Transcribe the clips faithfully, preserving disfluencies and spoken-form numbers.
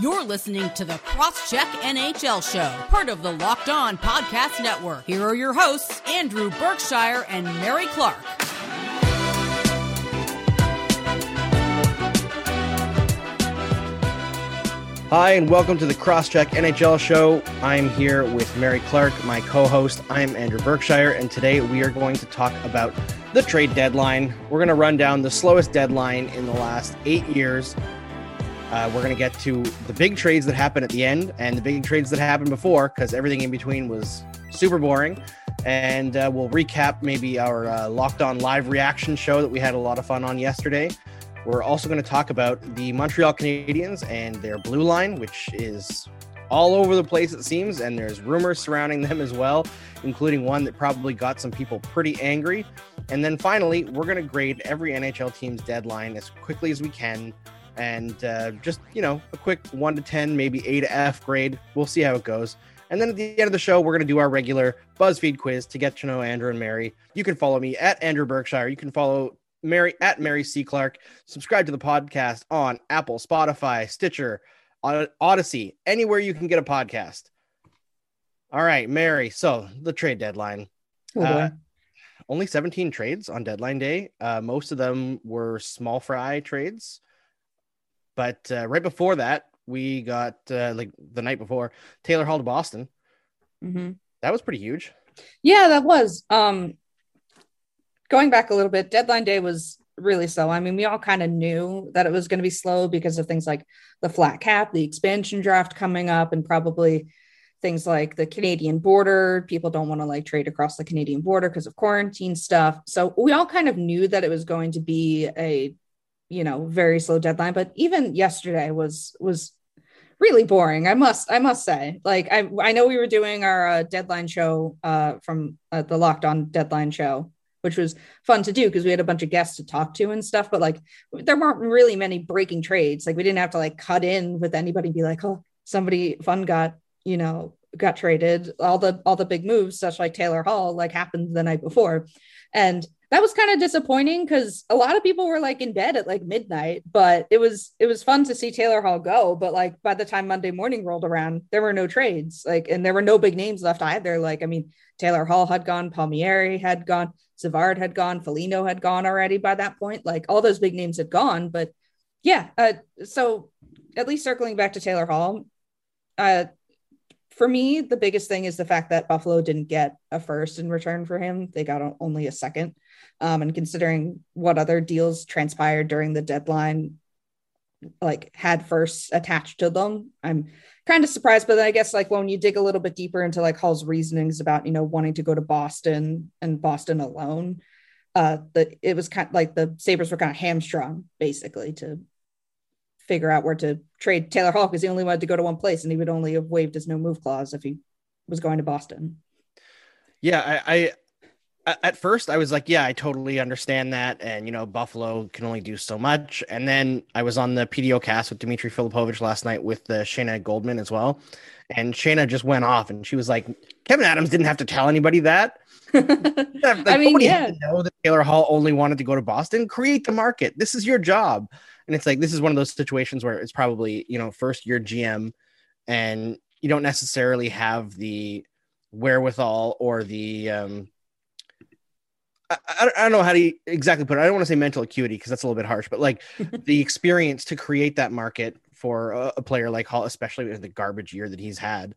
You're listening to the Crosscheck N H L Show, part of the Locked On Podcast Network. Here are your hosts, Andrew Berkshire and Mary Clark. Hi, and welcome to the Crosscheck N H L Show. I'm here with Mary Clark, my co-host. I'm Andrew Berkshire, and today we are going to talk about the trade deadline. We're going to run down the slowest deadline in the last eight years. Uh, we're going to get to the big trades that happened at the end and the big trades that happened before, because everything in between was super boring. And uh, we'll recap maybe our uh, Locked On live reaction show that we had a lot of fun on yesterday. We're also going to talk about the Montreal Canadiens and their blue line, which is all over the place, it seems. And there's rumors surrounding them as well, including one that probably got some people pretty angry. And then finally, we're going to grade every N H L team's deadline as quickly as we can. And uh, just, you know, a quick one to ten, maybe A to F grade. We'll see how it goes. And then at the end of the show, we're going to do our regular BuzzFeed quiz to get to know Andrew and Mary. You can follow me at Andrew Berkshire. You can follow Mary at Mary C. Clark. Subscribe to the podcast on Apple, Spotify, Stitcher, Odyssey, anywhere you can get a podcast. All right, Mary. So the trade deadline. Okay. Uh, only seventeen trades on deadline day. Uh, most of them were small fry trades. But uh, right before that, we got, uh, like, the night before, Taylor Hall to Boston. Mm-hmm. That was pretty huge. Yeah, that was. Um, going back a little bit, deadline day was really slow. I mean, we all kind of knew that it was going to be slow because of things like the flat cap, the expansion draft coming up, and probably things like the Canadian border. People don't want to, like, trade across the Canadian border because of quarantine stuff. So we all kind of knew that it was going to be a you know, very slow deadline, but even yesterday was, was really boring. I must, I must say, like, I, I know we were doing our uh, deadline show uh, from uh, the Locked On Deadline Show, which was fun to do, 'cause we had a bunch of guests to talk to and stuff, but, like, there weren't really many breaking trades. Like, we didn't have to, like, cut in with anybody and be like, oh, somebody fun got, you know, got traded. All the, all the big moves, such like Taylor Hall, like, happened the night before. And that was kind of disappointing because a lot of people were, like, in bed at, like, midnight, but it was, it was fun to see Taylor Hall go. But, like, by the time Monday morning rolled around, there were no trades, like, and there were no big names left either. Like, I mean, Taylor Hall had gone, Palmieri had gone, Savard had gone, Foligno had gone already by that point. Like, all those big names had gone, but yeah. Uh, so at least circling back to Taylor Hall, uh, for me, the biggest thing is the fact that Buffalo didn't get a first in return for him. They got only a second. Um, and considering what other deals transpired during the deadline, like, had firsts attached to them, I'm kind of surprised. But then I guess, like, when you dig a little bit deeper into, like, Hall's reasonings about, you know, wanting to go to Boston and Boston alone, uh, that it was kind of like the Sabres were kind of hamstrung basically to figure out where to trade Taylor Hall, because he only wanted to go to one place and he would only have waived his no move clause if he was going to Boston. Yeah. I, I, at first I was like, yeah, I totally understand that. And, you know, Buffalo can only do so much. And then I was on the P D O cast with Dmitry Filipovich last night with uh, Shayna Goldman as well. And Shayna just went off and she was like, Kevin Adams didn't have to tell anybody that. Like, I mean, yeah. Had to know that Taylor Hall only wanted to go to Boston. Create the market. This is your job. And it's like, this is one of those situations where it's probably, you know, first year G M and you don't necessarily have the wherewithal or the, um, I, I don't know how to exactly put it. I don't want to say mental acuity, 'cause that's a little bit harsh, but, like, the experience to create that market for a, a player like Hall, especially with the garbage year that he's had.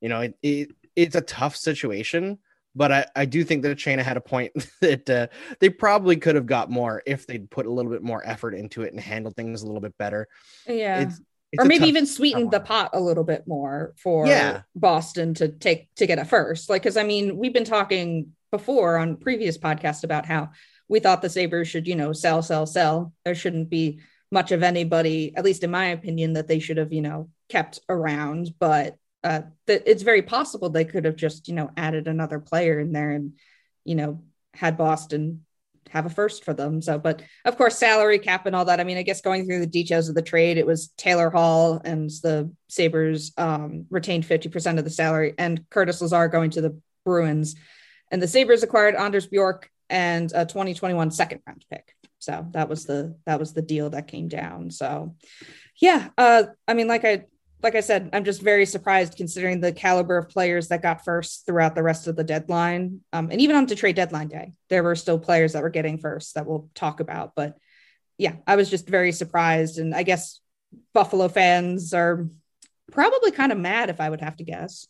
You know, it, it it's a tough situation, but I, I do think that China had a point that uh, they probably could have got more if they'd put a little bit more effort into it and handled things a little bit better. Yeah. It's, it's or maybe even sweetened the pot a little bit more for yeah. Boston to take, to get a first. Like, 'cause I mean, we've been talking before on previous podcasts about how we thought the Sabres should, you know, sell, sell, sell. There shouldn't be much of anybody, at least in my opinion, that they should have, you know, kept around, but Uh, that it's very possible they could have just, you know, added another player in there and, you know, had Boston have a first for them. So, but of course, salary cap and all that. I mean, I guess going through the details of the trade, it was Taylor Hall and the Sabres um, retained fifty percent of the salary and Curtis Lazar going to the Bruins, and the Sabres acquired Anders Bjork and a twenty twenty-one second round pick. So that was the, that was the deal that came down. So yeah. Uh, I mean, like I, like I said, I'm just very surprised considering the caliber of players that got first throughout the rest of the deadline. Um, and even on Detroit deadline day, there were still players that were getting first that we'll talk about. But yeah, I was just very surprised. And I guess Buffalo fans are probably kind of mad, if I would have to guess.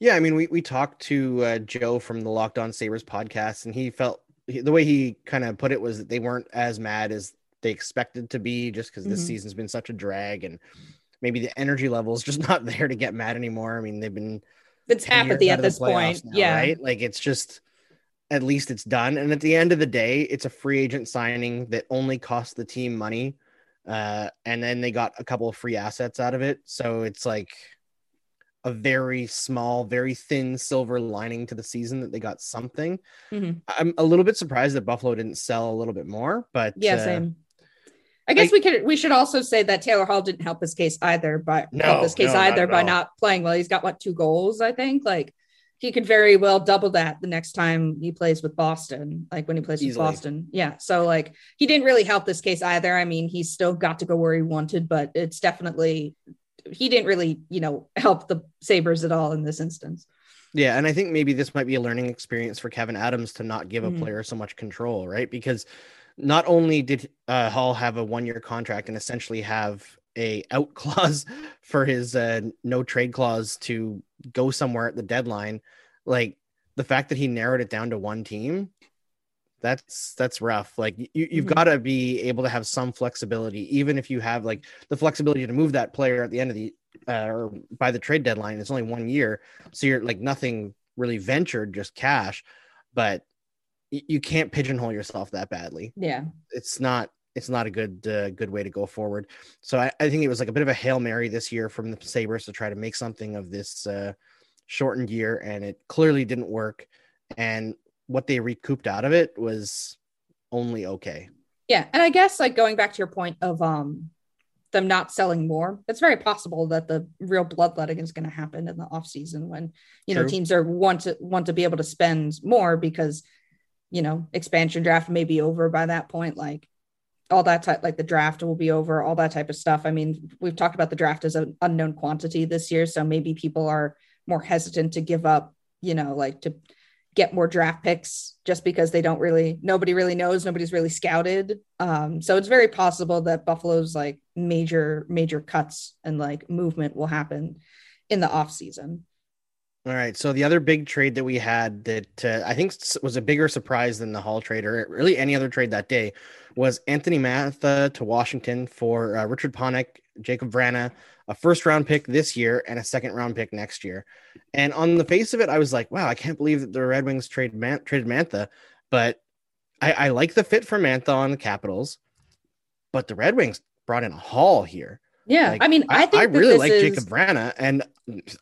Yeah, I mean, we we talked to uh, Joe from the Locked On Sabres podcast, and he felt the way he kind of put it was that they weren't as mad as they expected to be just because this mm-hmm. season's been such a drag, and maybe the energy level is just not there to get mad anymore. I mean, they've been it's apathy at this point. Now, yeah. Right. Like it's just, at least it's done. And at the end of the day, it's a free agent signing that only cost the team money. Uh, and then they got a couple of free assets out of it. So it's like a very small, very thin silver lining to the season that they got something. Mm-hmm. I'm a little bit surprised that Buffalo didn't sell a little bit more, but yeah, same. Uh, I guess I, we could, we should also say that Taylor Hall didn't help his case either, but no, help his case no, either not by all. not playing well. He's got what, two goals, I think. Like he could very well double that the next time he plays with Boston, like when he plays Easily. with Boston. Yeah. So like he didn't really help this case either. I mean, he still got to go where he wanted, but it's definitely, he didn't really, you know, help the Sabres at all in this instance. Yeah. And I think maybe this might be a learning experience for Kevin Adams to not give mm-hmm. a player so much control, right? Because not only did uh, Hall have a one-year contract and essentially have a out clause for his uh, no trade clause to go somewhere at the deadline, like the fact that he narrowed it down to one team, that's that's rough. Like you, you've mm-hmm. got to be able to have some flexibility, even if you have like the flexibility to move that player at the end of the uh, or by the trade deadline. It's only one year, so you're like nothing really ventured, just cash, but. You can't pigeonhole yourself that badly. Yeah. It's not, it's not a good, uh, good way to go forward. So I, I think it was like a bit of a Hail Mary this year from the Sabres to try to make something of this uh, shortened year. And it clearly didn't work. And what they recouped out of it was only okay. Yeah. And I guess like going back to your point of um, them not selling more, it's very possible that the real bloodletting is going to happen in the off season when, you True. know, teams are want to want to be able to spend more because you know, expansion draft may be over by that point. Like all that type, like the draft will be over, all that type of stuff. I mean, we've talked about the draft as an unknown quantity this year. So maybe people are more hesitant to give up, you know, like to get more draft picks just because they don't really, nobody really knows. Nobody's really scouted. Um, so it's very possible that Buffalo's like major, major cuts and like movement will happen in the off season. All right. So the other big trade that we had that uh, I think was a bigger surprise than the Hall trade or really any other trade that day was Anthony Mantha to Washington for uh, Richard Panik, Jacob Vrana, a first round pick this year and a second round pick next year. And on the face of it, I was like, wow, I can't believe that the Red Wings trade Man- traded Mantha, but I, I like the fit for Mantha on the Capitals, but the Red Wings brought in a Hall here. Yeah, like, I mean, I, I think I really like is... Jacob Vrana and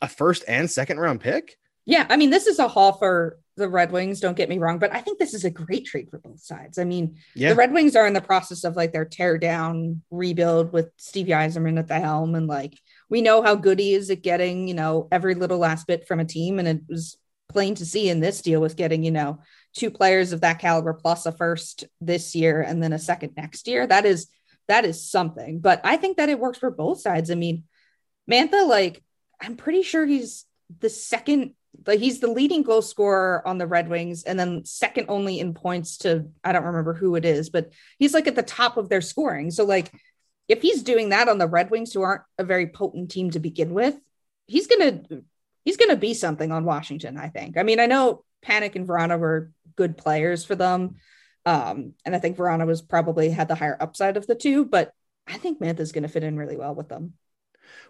a first and second round pick. Yeah, I mean, this is a haul for the Red Wings. Don't get me wrong, but I think this is a great trade for both sides. I mean, yeah. the Red Wings are in the process of like their tear down rebuild with Stevie Yzerman at the helm, and like we know how good he is at getting you know every little last bit from a team, and it was plain to see in this deal with getting you know two players of that caliber plus a first this year and then a second next year. That is. That is something, but I think that it works for both sides. I mean, Mantha, like, I'm pretty sure he's the second, like, he's the leading goal scorer on the Red Wings, and then second only in points to, I don't remember who it is, but he's like at the top of their scoring. So, like, if he's doing that on the Red Wings, who aren't a very potent team to begin with, he's gonna he's gonna be something on Washington. I think. I mean, I know Panik and Vrana were good players for them. Um, and I think Verona was probably had the higher upside of the two, but I think Mantha is going to fit in really well with them.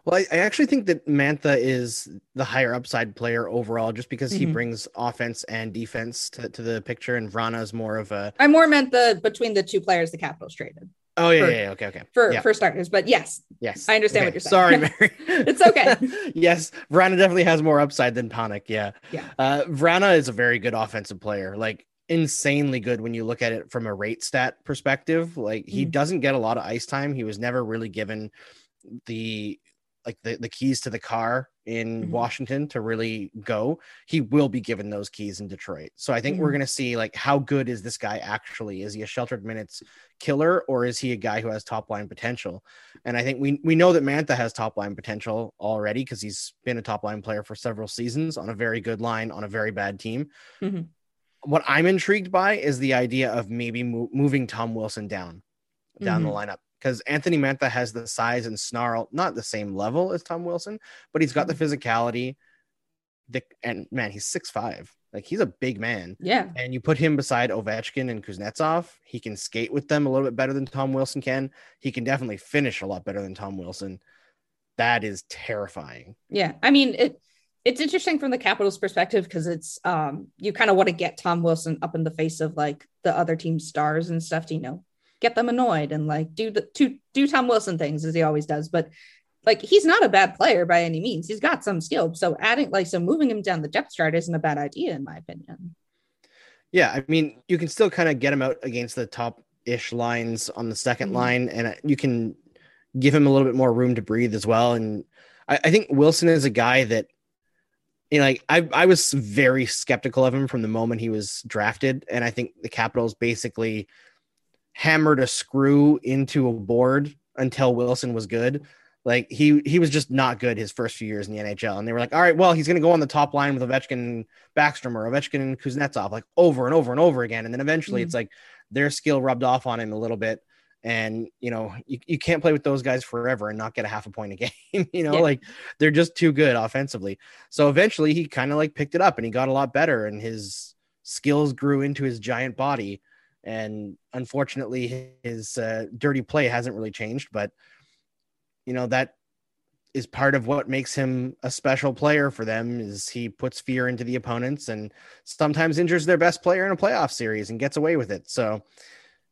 Well, I, I actually think that Mantha is the higher upside player overall, just because mm-hmm. he brings offense and defense to, to the picture. And Verona is more of a, I more meant the, between the two players, the Capitals traded. Oh yeah. For, yeah, yeah. Okay. Okay. For, yeah. for starters, but yes, yes, I understand okay. what you're saying. Sorry, Mary. It's okay. Yes. Verona definitely has more upside than Panik. Yeah. Yeah. Uh, Verona is a very good offensive player. Like, insanely good when you look at it from a rate stat perspective. Like he mm. doesn't get a lot of ice time. He was never really given the like the, the keys to the car in mm-hmm. Washington to really go, he will be given those keys in Detroit. So I think mm-hmm. we're going to see, like, how good is this guy actually? Is he a sheltered minutes killer, or is he a guy who has top line potential? And I think we, we know that Mantha has top line potential already, because he's been a top line player for several seasons on a very good line on a very bad team. Mm-hmm. What I'm intrigued by is the idea of maybe mo- moving Tom Wilson down, down mm-hmm. the lineup. Because Anthony Mantha has the size and snarl, not the same level as Tom Wilson, but he's got the physicality. The, and man, he's six five. Like, he's a big man. Yeah. And you put him beside Ovechkin and Kuznetsov, he can skate with them a little bit better than Tom Wilson can. He can definitely finish a lot better than Tom Wilson. That is terrifying. Yeah. I mean, it it's interesting from the Capitals' perspective, because it's um you kind of want to get Tom Wilson up in the face of, like, the other team's stars and stuff, you know. Get them annoyed and, like, do the to do Tom Wilson things as he always does. But, like, he's not a bad player by any means. He's got some skill. So adding like so moving him down the depth chart isn't a bad idea, in my opinion. Yeah. I mean, you can still kind of get him out against the top ish lines on the second mm-hmm. line, and you can give him a little bit more room to breathe as well. And I, I think Wilson is a guy that, you know, like I, I was very skeptical of him from the moment he was drafted. And I think the Capitals basically hammered a screw into a board until Wilson was good. Like, he he was just not good his first few years in the N H L, and they were like, all right, well, he's going to go on the top line with Ovechkin and Backstrom, or Ovechkin and Kuznetsov, like, over and over and over again. And then eventually mm-hmm. it's like their skill rubbed off on him a little bit, and, you know, you, you can't play with those guys forever and not get a half a point a game. You know, yeah. like, they're just too good offensively. So eventually he kind of, like, picked it up, and he got a lot better, and his skills grew into his giant body. And unfortunately, his uh, dirty play hasn't really changed, but, you know, that is part of what makes him a special player for them, is he puts fear into the opponents and sometimes injures their best player in a playoff series and gets away with it. So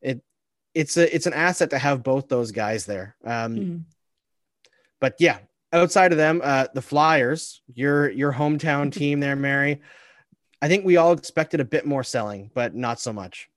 it it's a, it's an asset to have both those guys there. Um, mm-hmm. But yeah, outside of them, uh, the Flyers, your, your hometown team there, Mary, I think we all expected a bit more selling, but not so much.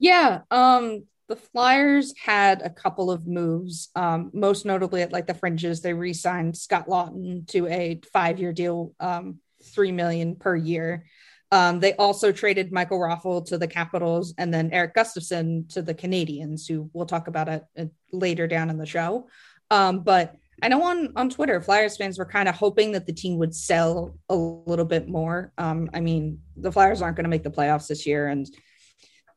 Yeah, um, the Flyers had a couple of moves, um, most notably at, like, the fringes. They re-signed Scott Laughton to a five-year deal, um, three million dollars per year. Um, they also traded Michael Raffle to the Capitals, and then Erik Gustafsson to the Canadiens, who we'll talk about it, it later down in the show. Um, but I know on, on Twitter, Flyers fans were kind of hoping that the team would sell a little bit more. Um, I mean, the Flyers aren't going to make the playoffs this year, and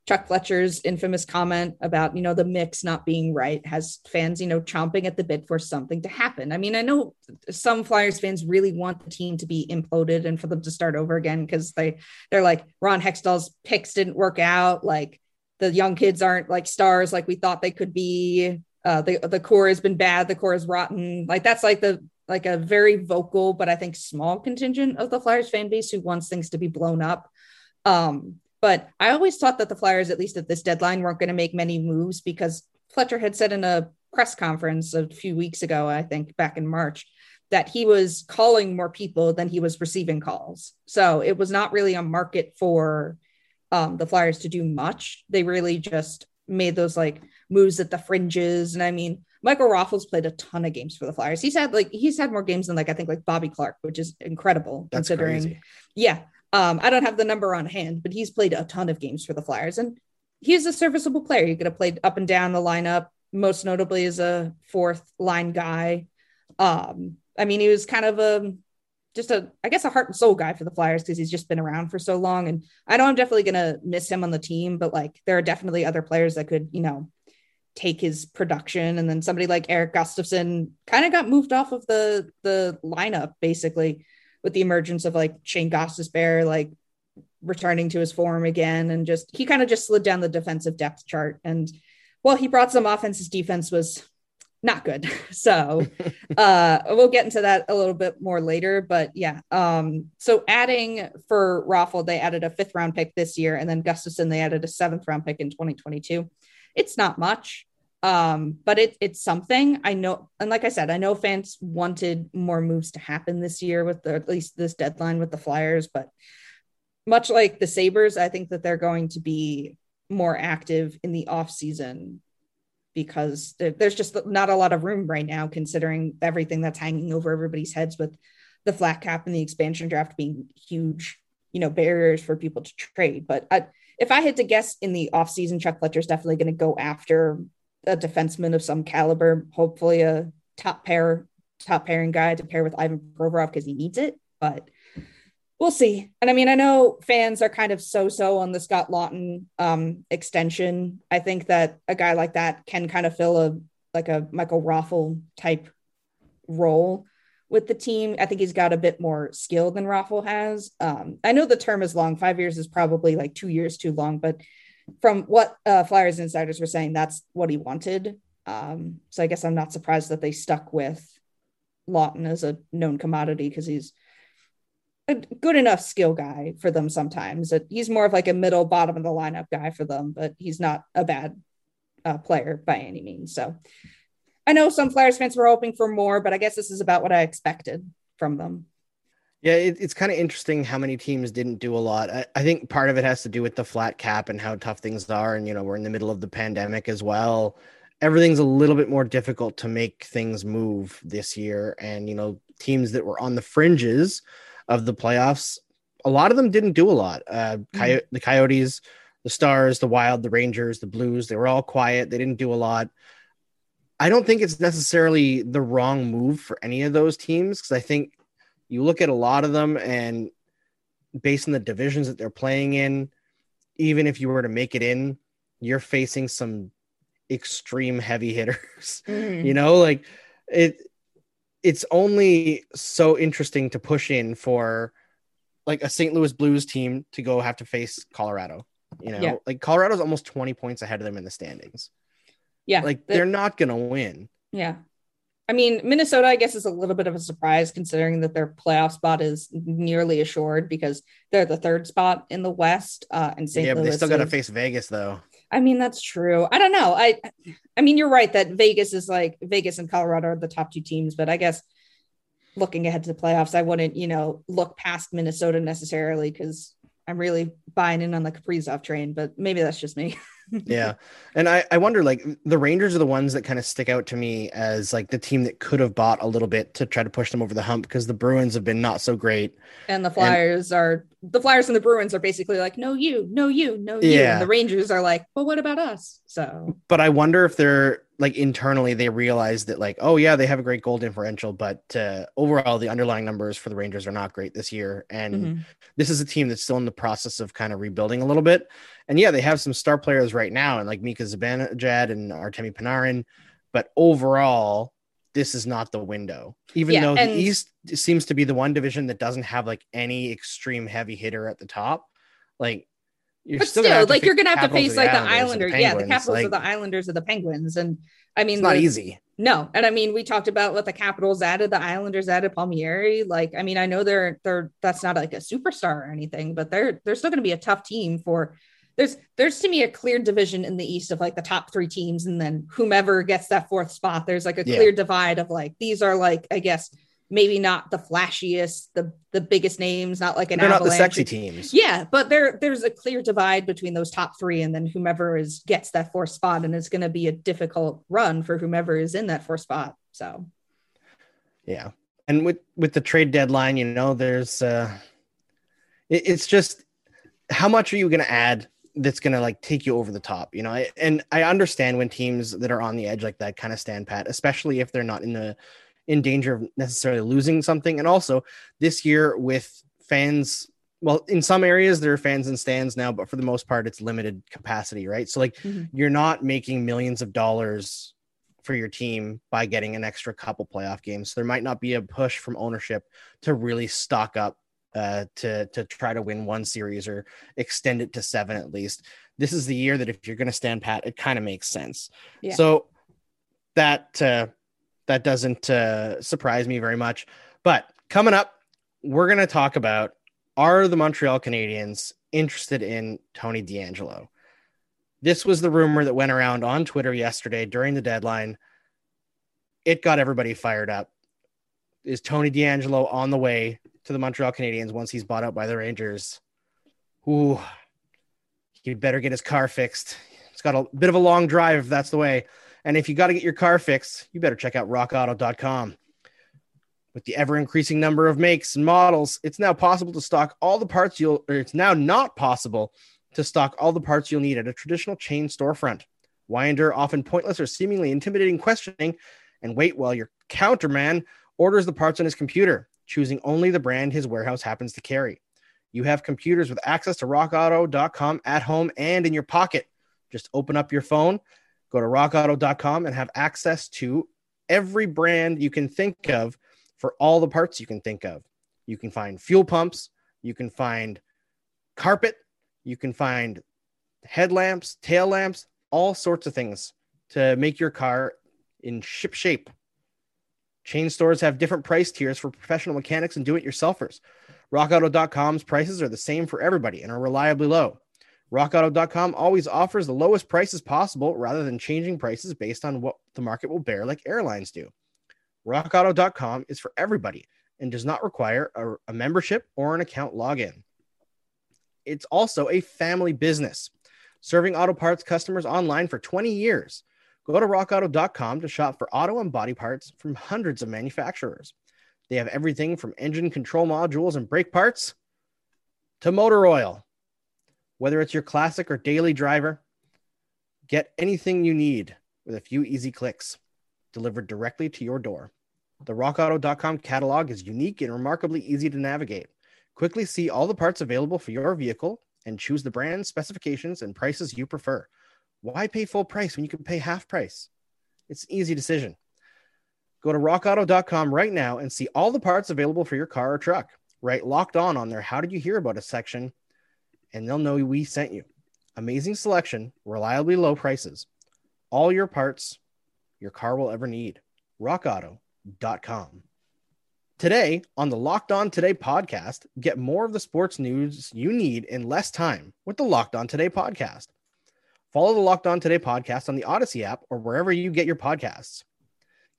Chuck Fletcher's infamous comment about, you know, the mix not being right has fans, you know, chomping at the bit for something to happen. I mean, I know some Flyers fans really want the team to be imploded and for them to start over again, because they, they're like, Ron Hextall's picks didn't work out. Like, the young kids aren't, like, stars like we thought they could be. Uh, the, the core has been bad. The core is rotten. Like, that's like the, like a very vocal, but I think small contingent of the Flyers fan base who wants things to be blown up. Um, But I always thought that the Flyers, at least at this deadline, weren't going to make many moves, because Fletcher had said in a press conference a few weeks ago, I think back in March, that he was calling more people than he was receiving calls. So it was not really a market for um, the Flyers to do much. They really just made those, like, moves at the fringes. And I mean, Michael Raffle's played a ton of games for the Flyers. He's had like, he's had more games than like, I think like Bobby Clark, which is incredible. That's considering. Crazy. Yeah. Um, I don't have the number on hand, but he's played a ton of games for the Flyers, and he's a serviceable player. You could have played up and down the lineup, most notably as a fourth line guy. Um, I mean, he was kind of a, just a, I guess a heart and soul guy for the Flyers, because he's just been around for so long. And I know I'm definitely going to miss him on the team, but like, there are definitely other players that could, you know, take his production. And then somebody like Erik Gustafsson kind of got moved off of the, the lineup basically, with the emergence of like Shane Gostisbehere, like returning to his form again. And just, he kind of just slid down the defensive depth chart, and well, he brought some offense. His defense was not good. So uh, we'll get into that a little bit more later, but yeah. Um, so adding for Raffle, they added a fifth round pick this year. And then Gustafsson, they added a seventh round pick in twenty twenty-two. It's not much. Um, but it it's something. I know. And like I said, I know fans wanted more moves to happen this year with the, at least this deadline with the Flyers, but much like the Sabres, I think that they're going to be more active in the off season because there, there's just not a lot of room right now, considering everything that's hanging over everybody's heads with the flat cap and the expansion draft being huge, you know, barriers for people to trade. But I, if I had to guess in the offseason, Chuck Fletcher's definitely going to go after a defenseman of some caliber, hopefully a top pair, top pairing guy to pair with Ivan Provorov because he needs it, but we'll see. And I mean, I know fans are kind of so-so on the Scott Laughton um, extension. I think that a guy like that can kind of fill a, like a Michael Raffle type role with the team. I think he's got a bit more skill than Raffle has. Um, I know the term is long. Five years is probably like two years too long, but from what uh, Flyers insiders were saying, that's what he wanted. Um, so I guess I'm not surprised that they stuck with Laughton as a known commodity because he's a good enough skill guy for them sometimes. He's more of like a middle bottom of the lineup guy for them, but he's not a bad uh, player by any means. So I know some Flyers fans were hoping for more, but I guess this is about what I expected from them. Yeah, it, it's kind of interesting how many teams didn't do a lot. I, I think part of it has to do with the flat cap and how tough things are. And, you know, we're in the middle of the pandemic as well. Everything's a little bit more difficult to make things move this year. And, you know, teams that were on the fringes of the playoffs, a lot of them didn't do a lot. Uh, Coy- mm-hmm. The Coyotes, the Stars, the Wild, the Rangers, the Blues, they were all quiet. They didn't do a lot. I don't think it's necessarily the wrong move for any of those teams, because I think you look at a lot of them and based on the divisions that they're playing in, even if you were to make it in, you're facing some extreme heavy hitters, mm-hmm. you know, like it, it's only so interesting to push in for like a Saint Louis Blues team to go have to face Colorado, you know, yeah. like Colorado's almost twenty points ahead of them in the standings. Yeah. Like they're not going to win. Yeah. I mean, Minnesota, I guess, is a little bit of a surprise considering that their playoff spot is nearly assured because they're the third spot in the West. Uh, and Saint Yeah, Louis but they still got to face Vegas, though. I mean, that's true. I don't know. I I mean, you're right that Vegas is like Vegas and Colorado are the top two teams. But I guess looking ahead to the playoffs, I wouldn't, you know, look past Minnesota necessarily because I'm really buying in on the Kaprizov train, but maybe that's just me. yeah. And I, I wonder, like, the Rangers are the ones that kind of stick out to me as, like, the team that could have bought a little bit to try to push them over the hump because the Bruins have been not so great. And the Flyers and, are – the Flyers and the Bruins are basically like, no, you, no, you, no, yeah. you. And the Rangers are like, well, what about us? So. But I wonder if they're, like, internally they realize that, like, oh, yeah, they have a great goal differential, but uh, overall the underlying numbers for the Rangers are not great this year. And mm-hmm. this is a team that's still in the process of kind of rebuilding a little bit. And yeah, they have some star players right now, and like Mika Zibanejad and Artemi Panarin, but overall, this is not the window. Even yeah, though the East seems to be the one division that doesn't have like any extreme heavy hitter at the top, like you're but still, still gonna like you're gonna have to face like the Islanders, the yeah, the Capitals like, or the Islanders or the Penguins, and I mean, it's not like, easy. No, and I mean, we talked about what the Capitals added, the Islanders added Palmieri. Like, I mean, I know they're they're that's not like a superstar or anything, but they're they're still gonna be a tough team for. There's, there's to me a clear division in the East of like the top three teams. And then whomever gets that fourth spot, there's like a yeah. clear divide of like, these are like, I guess, maybe not the flashiest, the, the biggest names, not like an they're Avalanche. Not the sexy teams. Yeah. But there, there's a clear divide between those top three. And then whomever is gets that fourth spot, and it's going to be a difficult run for whomever is in that fourth spot. So. Yeah. And with, with the trade deadline, you know, there's uh it, it's just, how much are you going to add that's going to like take you over the top, you know? I, and I understand when teams that are on the edge like that kind of stand pat, especially if they're not in the in danger of necessarily losing something. And also this year with fans, well, in some areas there are fans in stands now, but for the most part it's limited capacity, right? So like mm-hmm. you're not making millions of dollars for your team by getting an extra couple playoff games. So there might not be a push from ownership to really stock up uh to to try to win one series or extend it to seven. At least this is the year that if you're going to stand pat, it kind of makes sense. Yeah. So that uh that doesn't uh surprise me very much. But coming up, we're going to talk about, are the Montreal Canadiens interested in Tony DeAngelo? This was the rumor that went around on Twitter yesterday during the deadline. It got everybody fired up. Is Tony DeAngelo on the way to the Montreal Canadiens once he's bought out by the Rangers? Ooh, he better get his car fixed. It's got a bit of a long drive if that's the way. And if you got to get your car fixed, you better check out rock auto dot com. With the ever-increasing number of makes and models, it's now possible to stock all the parts you'll, or it's now not possible to stock all the parts you'll need at a traditional chain storefront. Why endure often pointless or seemingly intimidating questioning and wait while your counterman orders the parts on his computer, choosing only the brand his warehouse happens to carry? You have computers with access to rock auto dot com at home and in your pocket. Just open up your phone, go to rock auto dot com, and have access to every brand you can think of for all the parts you can think of. You can find fuel pumps, you can find carpet, you can find headlamps, tail lamps, all sorts of things to make your car in ship shape. Chain stores have different price tiers for professional mechanics and do-it-yourselfers. rock auto dot com's prices are the same for everybody and are reliably low. rock auto dot com always offers the lowest prices possible rather than changing prices based on what the market will bear like airlines do. rock auto dot com is for everybody and does not require a, a membership or an account login. It's also a family business, serving auto parts customers online for twenty years. Go to rock auto dot com to shop for auto and body parts from hundreds of manufacturers. They have everything from engine control modules and brake parts to motor oil. Whether it's your classic or daily driver, get anything you need with a few easy clicks, delivered directly to your door. The rock auto dot com catalog is unique and remarkably easy to navigate. Quickly see all the parts available for your vehicle and choose the brands, specifications, and prices you prefer. Why pay full price when you can pay half price? It's an easy decision. Go to rock auto dot com right now and see all the parts available for your car or truck. Right, Locked On on their How Did You Hear About Us section, and they'll know we sent you. Amazing selection, reliably low prices. All your parts your car will ever need. rock auto dot com. Today, on the Locked On Today podcast, get more of the sports news you need in less time with the Locked On Today podcast. Follow the Locked On Today podcast on the Odyssey app or wherever you get your podcasts.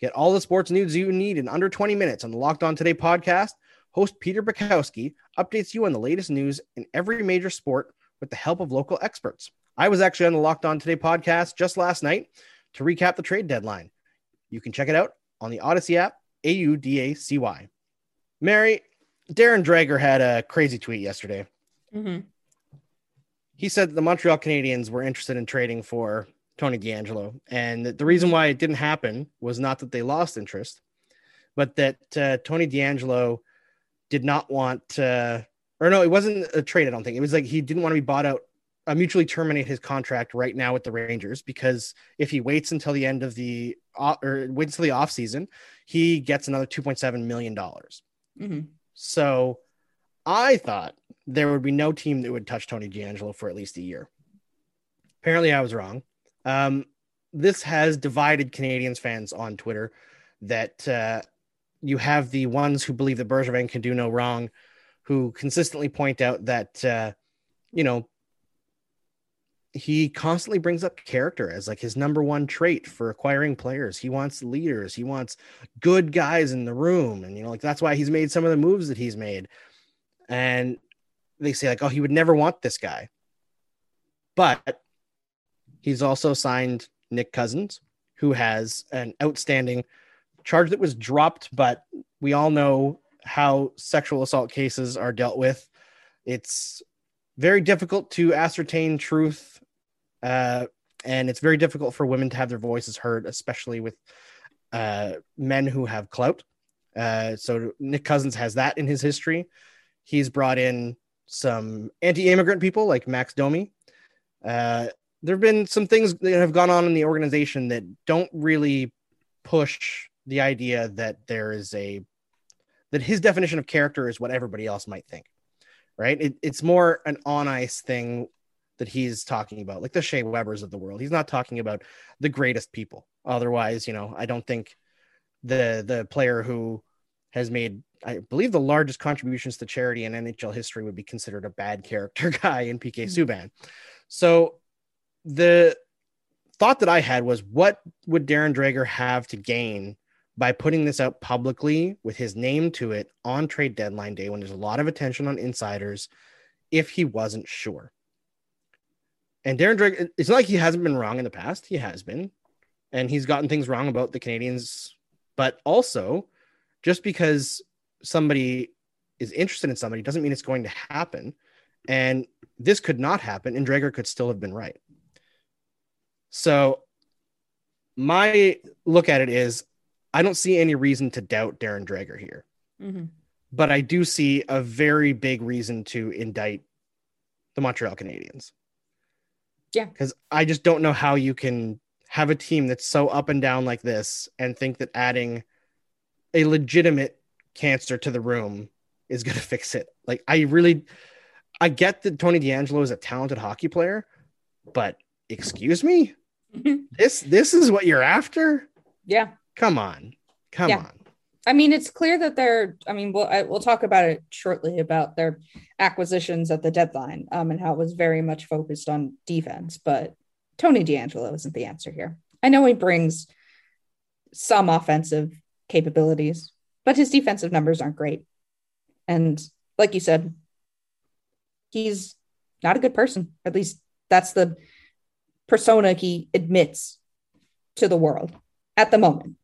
Get all the sports news you need in under twenty minutes on the Locked On Today podcast. Host Peter Bukowski updates you on the latest news in every major sport with the help of local experts. I was actually on the Locked On Today podcast just last night to recap the trade deadline. You can check it out on the Odyssey app, A U D A C Y. Mary, Darren Dreger had a crazy tweet yesterday. Mm-hmm. He said that the Montreal Canadiens were interested in trading for Tony DeAngelo, and that the reason why it didn't happen was not that they lost interest, but that uh, Tony DeAngelo did not want uh, or no, it wasn't a trade. I don't think it was like he didn't want to be bought out, uh, mutually terminate his contract right now with the Rangers, because if he waits until the end of the uh, or waits till the off season, he gets another two point seven million dollars. Mm-hmm. So I thought there would be no team that would touch Tony DeAngelo for at least a year. Apparently I was wrong. Um, this has divided Canadians fans on Twitter, that uh, you have the ones who believe that Bergevin can do no wrong, who consistently point out that, uh, you know, he constantly brings up character as like his number one trait for acquiring players. He wants leaders. He wants good guys in the room. And, you know, like, that's why he's made some of the moves that he's made. And they say like, oh, he would never want this guy. But he's also signed Nick Cousins, who has an outstanding charge that was dropped, but we all know how sexual assault cases are dealt with. It's very difficult to ascertain truth, uh, and it's very difficult for women to have their voices heard, especially with uh, men who have clout. Uh, so Nick Cousins has that in his history. He's brought in some anti-immigrant people like Max Domi. Uh, there have been some things that have gone on in the organization that don't really push the idea that there is a, that his definition of character is what everybody else might think, right? It, it's more an on ice thing that he's talking about, like the Shea Webbers of the world. He's not talking about the greatest people. Otherwise, you know, I don't think the, the player who has made, I believe, the largest contributions to charity in N H L history would be considered a bad character guy in P K mm-hmm. Subban. So the thought that I had was, what would Darren Dreger have to gain by putting this out publicly with his name to it on trade deadline day, when there's a lot of attention on insiders, if he wasn't sure? And Darren Dreger, it's not like he hasn't been wrong in the past. He has been. and he's gotten things wrong about the Canadiens. But also, just because somebody is interested in somebody doesn't mean it's going to happen. And this could not happen, and Dreger could still have been right. So my look at it is, I don't see any reason to doubt Darren Dreger here. Mm-hmm. But I do see a very big reason to indict the Montreal Canadiens. Yeah. Because I just don't know how you can have a team that's so up and down like this and think that adding a legitimate cancer to the room is going to fix it. Like, I really, I get that Tony DeAngelo is a talented hockey player, but excuse me, this, this is what you're after. Yeah. Come on. Come yeah. on. I mean, it's clear that they're, I mean, we'll, I, we'll talk about it shortly about their acquisitions at the deadline um, and how it was very much focused on defense, but Tony DeAngelo isn't the answer here. I know he brings some offensive capabilities, but his defensive numbers aren't great. And like you said, he's not a good person. At least that's the persona he admits to the world at the moment.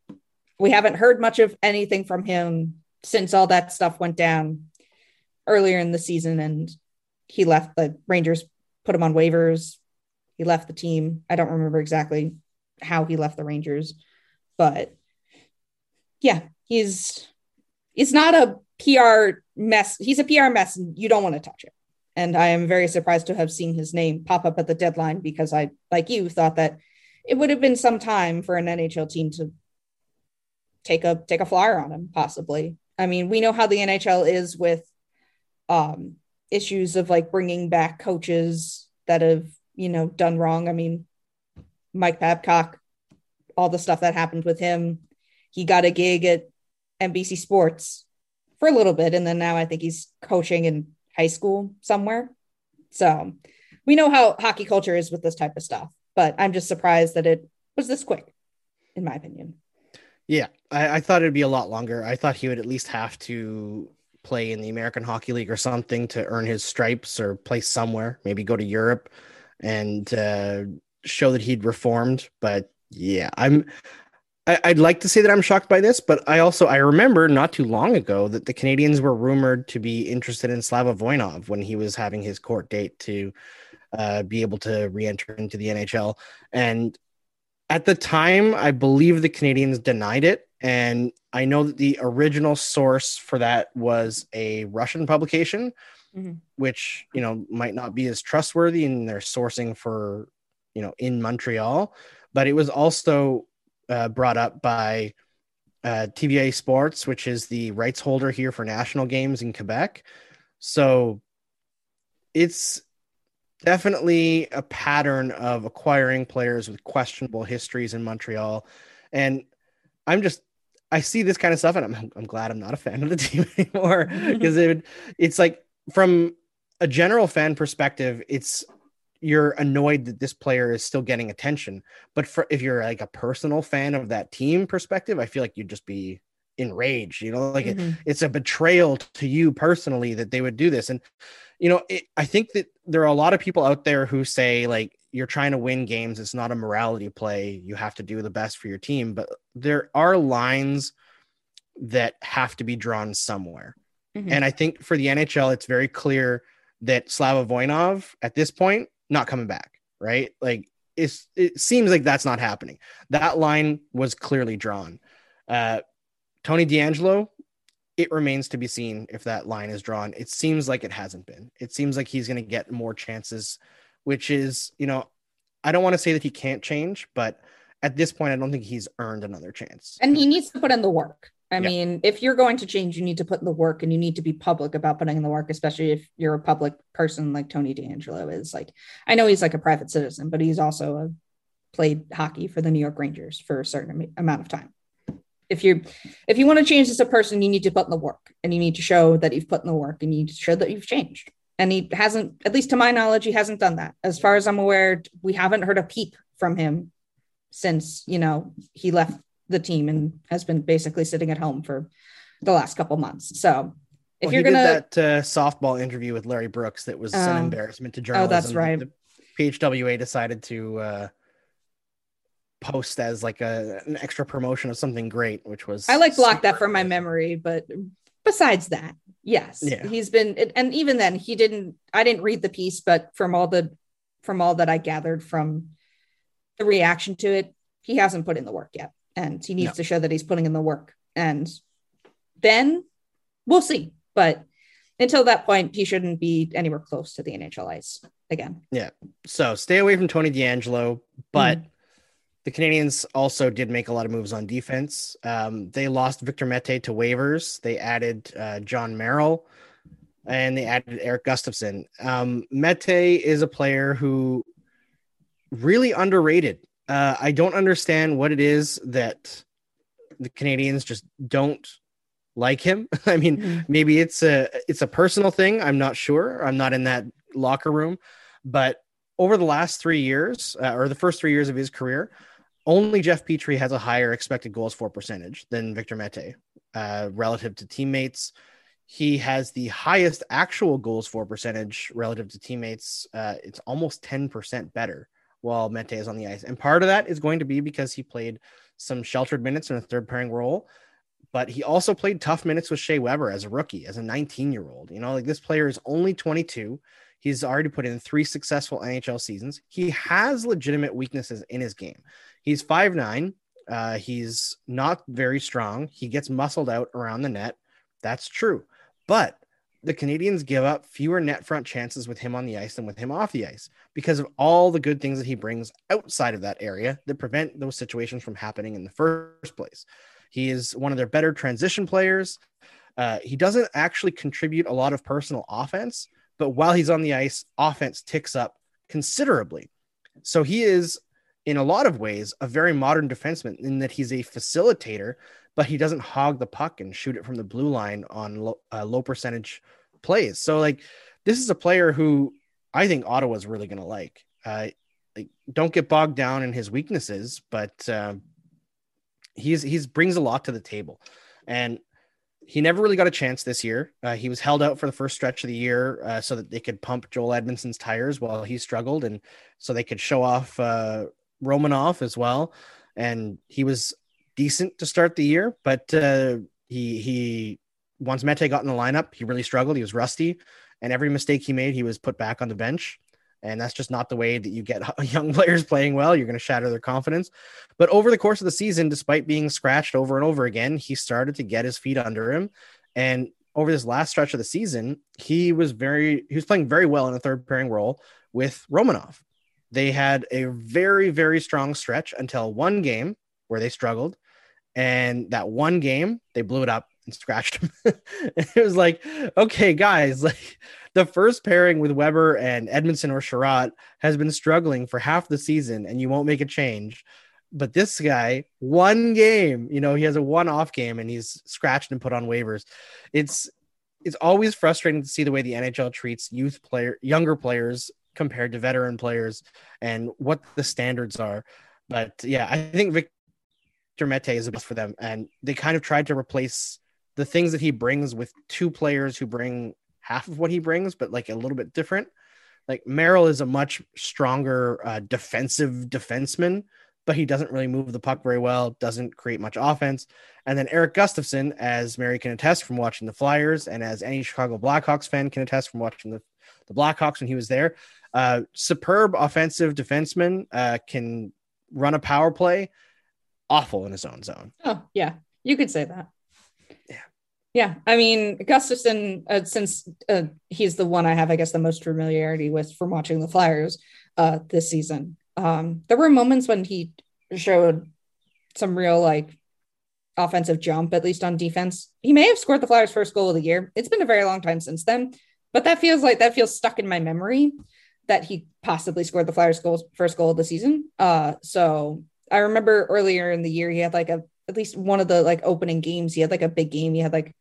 We haven't heard much of anything from him since all that stuff went down earlier in the season and he left. The Rangers put him on waivers. He left the team. I don't remember exactly how he left the Rangers, but yeah, he's, it's not a P R mess. He's a P R mess and you don't want to touch it. And I am very surprised to have seen his name pop up at the deadline because I, like you, thought that it would have been some time for an N H L team to take a take a flyer on him, possibly. I mean, we know how the N H L is with um, issues of like bringing back coaches that have, you know, done wrong. I mean, Mike Babcock, all the stuff that happened with him. He got a gig at N B C Sports for a little bit, and then now I think he's coaching in high school somewhere. So we know how hockey culture is with this type of stuff, but I'm just surprised that it was this quick, in my opinion. Yeah, I, I thought it'd be a lot longer. I thought he would at least have to play in the American Hockey League or something to earn his stripes or play somewhere, maybe go to Europe and uh, show that he'd reformed. But yeah, I'm, I, I'd like to say that I'm shocked by this, but I also, I remember not too long ago that the Canadiens were rumored to be interested in Slava Voinov when he was having his court date to uh, be able to re-enter into the N H L. And at the time, I believe the Canadiens denied it, and I know that the original source for that was a Russian publication, mm-hmm. which, you know, might not be as trustworthy in their sourcing for, you know, in Montreal, but it was also uh, brought up by uh, T V A Sports, which is the rights holder here for national games in Quebec. So it's definitely a pattern of acquiring players with questionable histories in Montreal. And I'm just, I see this kind of stuff and I'm I'm glad I'm not a fan of the team anymore, because it would, it's like, from a general fan perspective, it's, you're annoyed that this player is still getting attention. But for, if you're like a personal fan of that team perspective, I feel like you'd just be enraged, you know, like mm-hmm. it, it's a betrayal to you personally that they would do this. And, you know, it, I think that there are a lot of people out there who say, like, you're trying to win games. It's not a morality play. You have to do the best for your team. But there are lines that have to be drawn somewhere. Mm-hmm. And I think for the N H L, it's very clear that Slava Voinov at this point, not coming back, right? Like, it's, it seems like that's not happening. That line was clearly drawn. Uh, Tony DeAngelo, it remains to be seen if that line is drawn. It seems like it hasn't been. It seems like he's going to get more chances, which is, you know, I don't want to say that he can't change, but at this point, I don't think he's earned another chance. And he needs to put in the work. I yeah. mean, if you're going to change, you need to put in the work, and you need to be public about putting in the work, especially if you're a public person like Tony DeAngelo is. Like, I know he's like a private citizen, but he's also a, played hockey for the New York Rangers for a certain am- amount of time. If you're, if you want to change as a person, you need to put in the work, and you need to show that you've put in the work, and you need to show that you've changed. And he hasn't, at least to my knowledge, he hasn't done that. As far as I'm aware, we haven't heard a peep from him since, you know, he left the team and has been basically sitting at home for the last couple months. So if well, you're going to that uh, softball interview with Larry Brooks, that was uh, an embarrassment to journalism. Oh, that's right. The P H W A decided to, uh, post as like a an extra promotion of something great, which was I like blocked that from my memory. But besides that, yes, yeah. he's been, and even then he didn't. I didn't read the piece, but from all the from all that I gathered from the reaction to it, he hasn't put in the work yet, and he needs no. to show that he's putting in the work. And then we'll see. But until that point, he shouldn't be anywhere close to the N H L ice again. Yeah. So stay away from Tony DeAngelo, but. Mm-hmm. The Canadiens also did make a lot of moves on defense. Um, they lost Victor Mete to waivers. They added uh, John Merrill, and they added Erik Gustafsson. Um, Mete is a player who really underrated. Uh, I don't understand what it is that the Canadiens just don't like him. I mean, mm-hmm. maybe it's a it's a personal thing. I'm not sure. I'm not in that locker room, but over the last three years, uh, or the first three years of his career, only Jeff Petrie has a higher expected goals for percentage than Victor Mete uh, relative to teammates. He has the highest actual goals for percentage relative to teammates. Uh, it's almost ten percent better while Mete is on the ice. And part of that is going to be because he played some sheltered minutes in a third pairing role, but he also played tough minutes with Shea Weber as a rookie, as a nineteen year old, you know, like this player is only twenty-two. He's already put in three successful N H L seasons. He has legitimate weaknesses in his game. He's five nine. Uh, he's not very strong. He gets muscled out around the net. That's true. But the Canadiens give up fewer net front chances with him on the ice than with him off the ice because of all the good things that he brings outside of that area that prevent those situations from happening in the first place. He is one of their better transition players. Uh, he doesn't actually contribute a lot of personal offense, but while he's on the ice, offense ticks up considerably. So he is, in a lot of ways, a very modern defenseman in that he's a facilitator, but he doesn't hog the puck and shoot it from the blue line on low, uh, low percentage plays. So, like, this is a player who I think Ottawa's really going to like. Uh, like. Don't get bogged down in his weaknesses, but um, he's he's brings a lot to the table. And he never really got a chance this year. Uh, he was held out for the first stretch of the year uh, so that they could pump Joel Edmondson's tires while he struggled. And so they could show off uh, Romanov as well. And he was decent to start the year, but uh, he, he, once Mete got in the lineup, he really struggled. He was rusty, and every mistake he made, he was put back on the bench. And that's just not the way that you get young players playing well. You're going to shatter their confidence. But over the course of the season, despite being scratched over and over again, he started to get his feet under him. And over this last stretch of the season, he was very, he was playing very well in a third pairing role with Romanov. They had a very, very strong stretch until one game where they struggled. And that one game, they blew it up and scratched him. It was like, okay, guys, like, the first pairing with Weber and Edmondson or Sherratt has been struggling for half the season, and you won't make a change. But this guy, one game, you know, he has a one-off game, and he's scratched and put on waivers. It's it's always frustrating to see the way the N H L treats youth player, younger players compared to veteran players, and what the standards are. But yeah, I think Victor Mete is the best for them, and they kind of tried to replace the things that he brings with two players who bring half of what he brings, but like a little bit different. Like Merrill is a much stronger uh, defensive defenseman, but he doesn't really move the puck very well, doesn't create much offense. And then Erik Gustafsson, as Mary can attest from watching the Flyers, and as any Chicago Blackhawks fan can attest from watching the, the Blackhawks when he was there, uh, superb offensive defenseman, uh, can run a power play, awful in his own zone. Oh, yeah, you could say that. Yeah. Yeah, I mean, Gustafsson, uh, since uh, he's the one I have, I guess, the most familiarity with from watching the Flyers uh, this season. Um, there were moments when he showed some real, like, offensive jump, at least on defense. He may have scored the Flyers' first goal of the year. It's been a very long time since then, but that feels like that feels stuck in my memory that he possibly scored the Flyers' goals, first goal of the season. Uh, so I remember earlier in the year, he had, like, a at least one of the, like, opening games. He had, like, a big game. He had, like,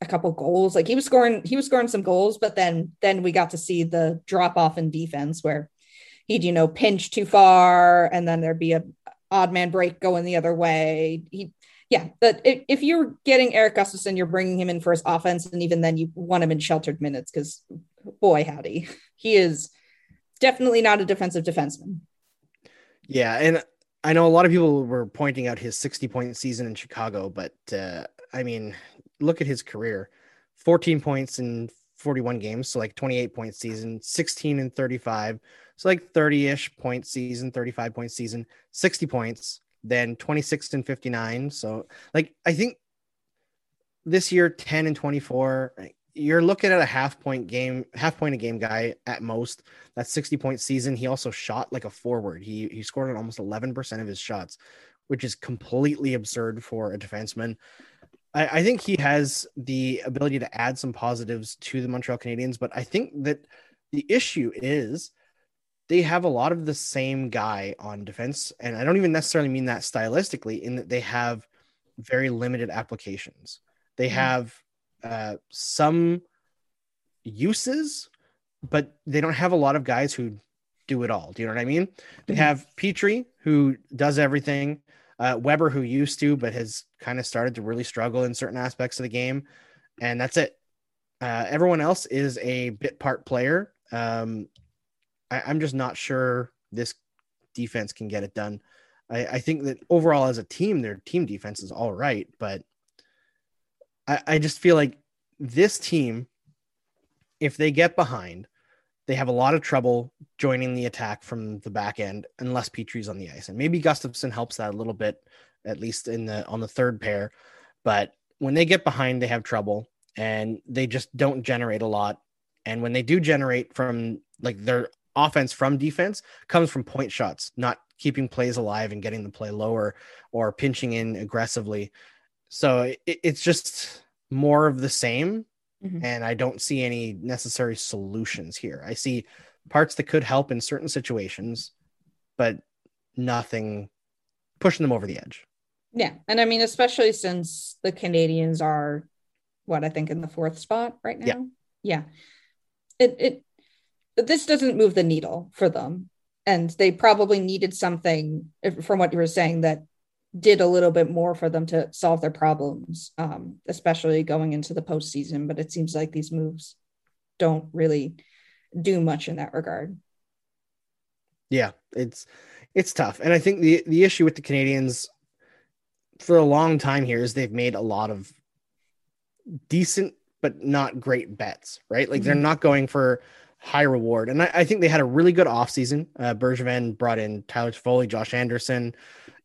a couple goals. Like, he was scoring, he was scoring some goals, but then, then we got to see the drop off in defense where he'd, you know, pinch too far and then there'd be a odd man break going the other way. He, yeah. But if, if you're getting Erik Gustafsson, you're bringing him in for his offense. And even then you want him in sheltered minutes because boy, howdy, he is definitely not a defensive defenseman. Yeah. And I know a lot of people were pointing out his sixty point season in Chicago, but uh, I mean, look at his career, fourteen points in forty-one games. So like twenty-eight point season, sixteen and thirty-five. So like thirty-ish point season, thirty-five point season, sixty points, then twenty-six and fifty-nine. So like, I think this year, ten and twenty-four, you're looking at a half point game, half point a game guy at most. That's sixty point season. He also shot like a forward. He, he scored on almost eleven percent of his shots, which is completely absurd for a defenseman. I, I think he has the ability to add some positives to the Montreal Canadiens, but I think that the issue is they have a lot of the same guy on defense. And I don't even necessarily mean that stylistically, in that they have very limited applications. They have uh, some uses, but they don't have a lot of guys who do it all. Do you know what I mean? They have Petrie, who does everything. Uh, Weber, who used to, but has kind of started to really struggle in certain aspects of the game. And that's it. Uh, everyone else is a bit part player. Um, I, I'm just not sure this defense can get it done. I, I think that overall as a team, their team defense is all right, but I, I just feel like this team, if they get behind, they have a lot of trouble joining the attack from the back end, unless Petrie's on the ice. And maybe Gustafsson helps that a little bit, at least in the, on the third pair. But when they get behind, they have trouble and they just don't generate a lot. And when they do generate from, like, their offense from defense comes from point shots, not keeping plays alive and getting the play lower or pinching in aggressively. So it, it's just more of the same. Mm-hmm. And I don't see any necessary solutions here. I see parts that could help in certain situations, but nothing pushing them over the edge. Yeah. And I mean, especially since the Canadiens are, what, I think in the fourth spot right now. Yeah. Yeah. It, it, this doesn't move the needle for them. And they probably needed something, from what you were saying, that did a little bit more for them to solve their problems, um, especially going into the postseason. But it seems like these moves don't really do much in that regard. Yeah, it's, it's tough. And I think the, the issue with the Canadiens for a long time here is they've made a lot of decent, but not great bets, right? Like, mm-hmm. They're not going for high reward. And I, I think they had a really good offseason. Uh, Bergevin brought in Tyler Toffoli, Josh Anderson.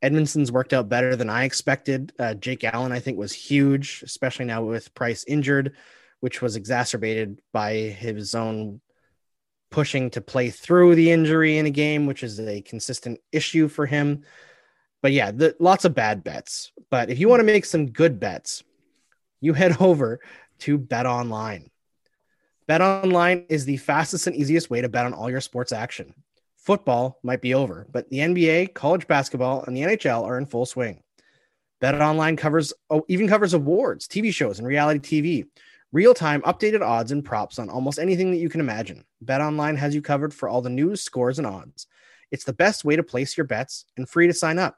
Edmondson's worked out better than I expected. Uh, Jake Allen, I think, was huge, especially now with Price injured, which was exacerbated by his own pushing to play through the injury in a game, which is a consistent issue for him. But yeah, the, lots of bad bets. But if you want to make some good bets, you head over to Bet Online. Bet Online is the fastest and easiest way to bet on all your sports action. Football might be over, but the N B A, college basketball, and the N H L are in full swing. BetOnline covers oh, even covers awards, T V shows, and reality T V. Real-time updated odds and props on almost anything that you can imagine. BetOnline has you covered for all the news, scores, and odds. It's the best way to place your bets and free to sign up.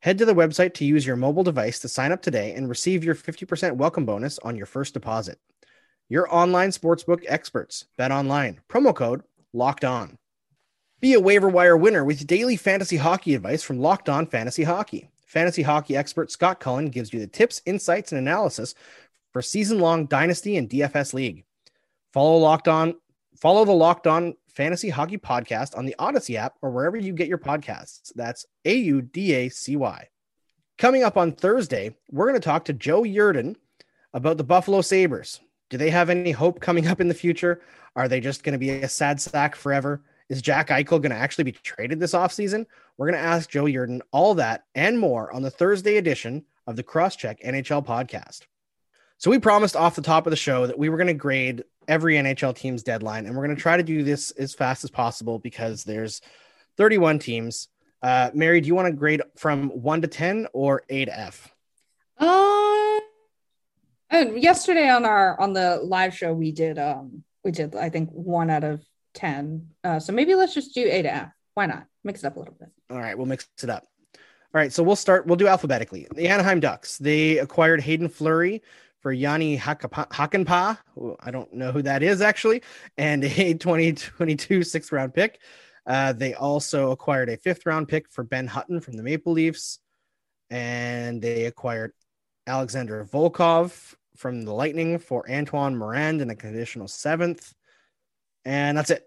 Head to the website to use your mobile device to sign up today and receive your fifty percent welcome bonus on your first deposit. Your online sportsbook experts, BetOnline. Promo code LOCKEDON. Be a waiver wire winner with daily fantasy hockey advice from Locked On Fantasy Hockey. Fantasy hockey expert Scott Cullen gives you the tips, insights, and analysis for season-long Dynasty and D F S League. Follow Locked On, follow the Locked On Fantasy Hockey podcast on the Odyssey app or wherever you get your podcasts. That's A U D A C Y. Coming up on Thursday, we're going to talk to Joe Yurden about the Buffalo Sabres. Do they have any hope coming up in the future? Are they just going to be a sad sack forever? Is Jack Eichel going to actually be traded this offseason? We're going to ask Joe Yurden all that and more on the Thursday edition of the Crosscheck N H L podcast. So we promised off the top of the show that we were going to grade every N H L team's deadline, and we're going to try to do this as fast as possible because there's thirty-one teams. Uh, Mary, do you want to grade from one to ten or A to F? Uh, and yesterday on our on the live show, we did, um, we did I think, one out of ten. Uh, so maybe let's just do A to F. Why not? Mix it up a little bit. All right, we'll mix it up. All right, so we'll start. We'll do alphabetically. The Anaheim Ducks. They acquired Hayden Fleury for Yanni Hakanpää. I don't know who that is, actually. And a twenty twenty-two sixth round pick. Uh, they also acquired a fifth round pick for Ben Hutton from the Maple Leafs, and they acquired Alexander Volkov from the Lightning for Antoine Morand in a conditional seventh. And that's it.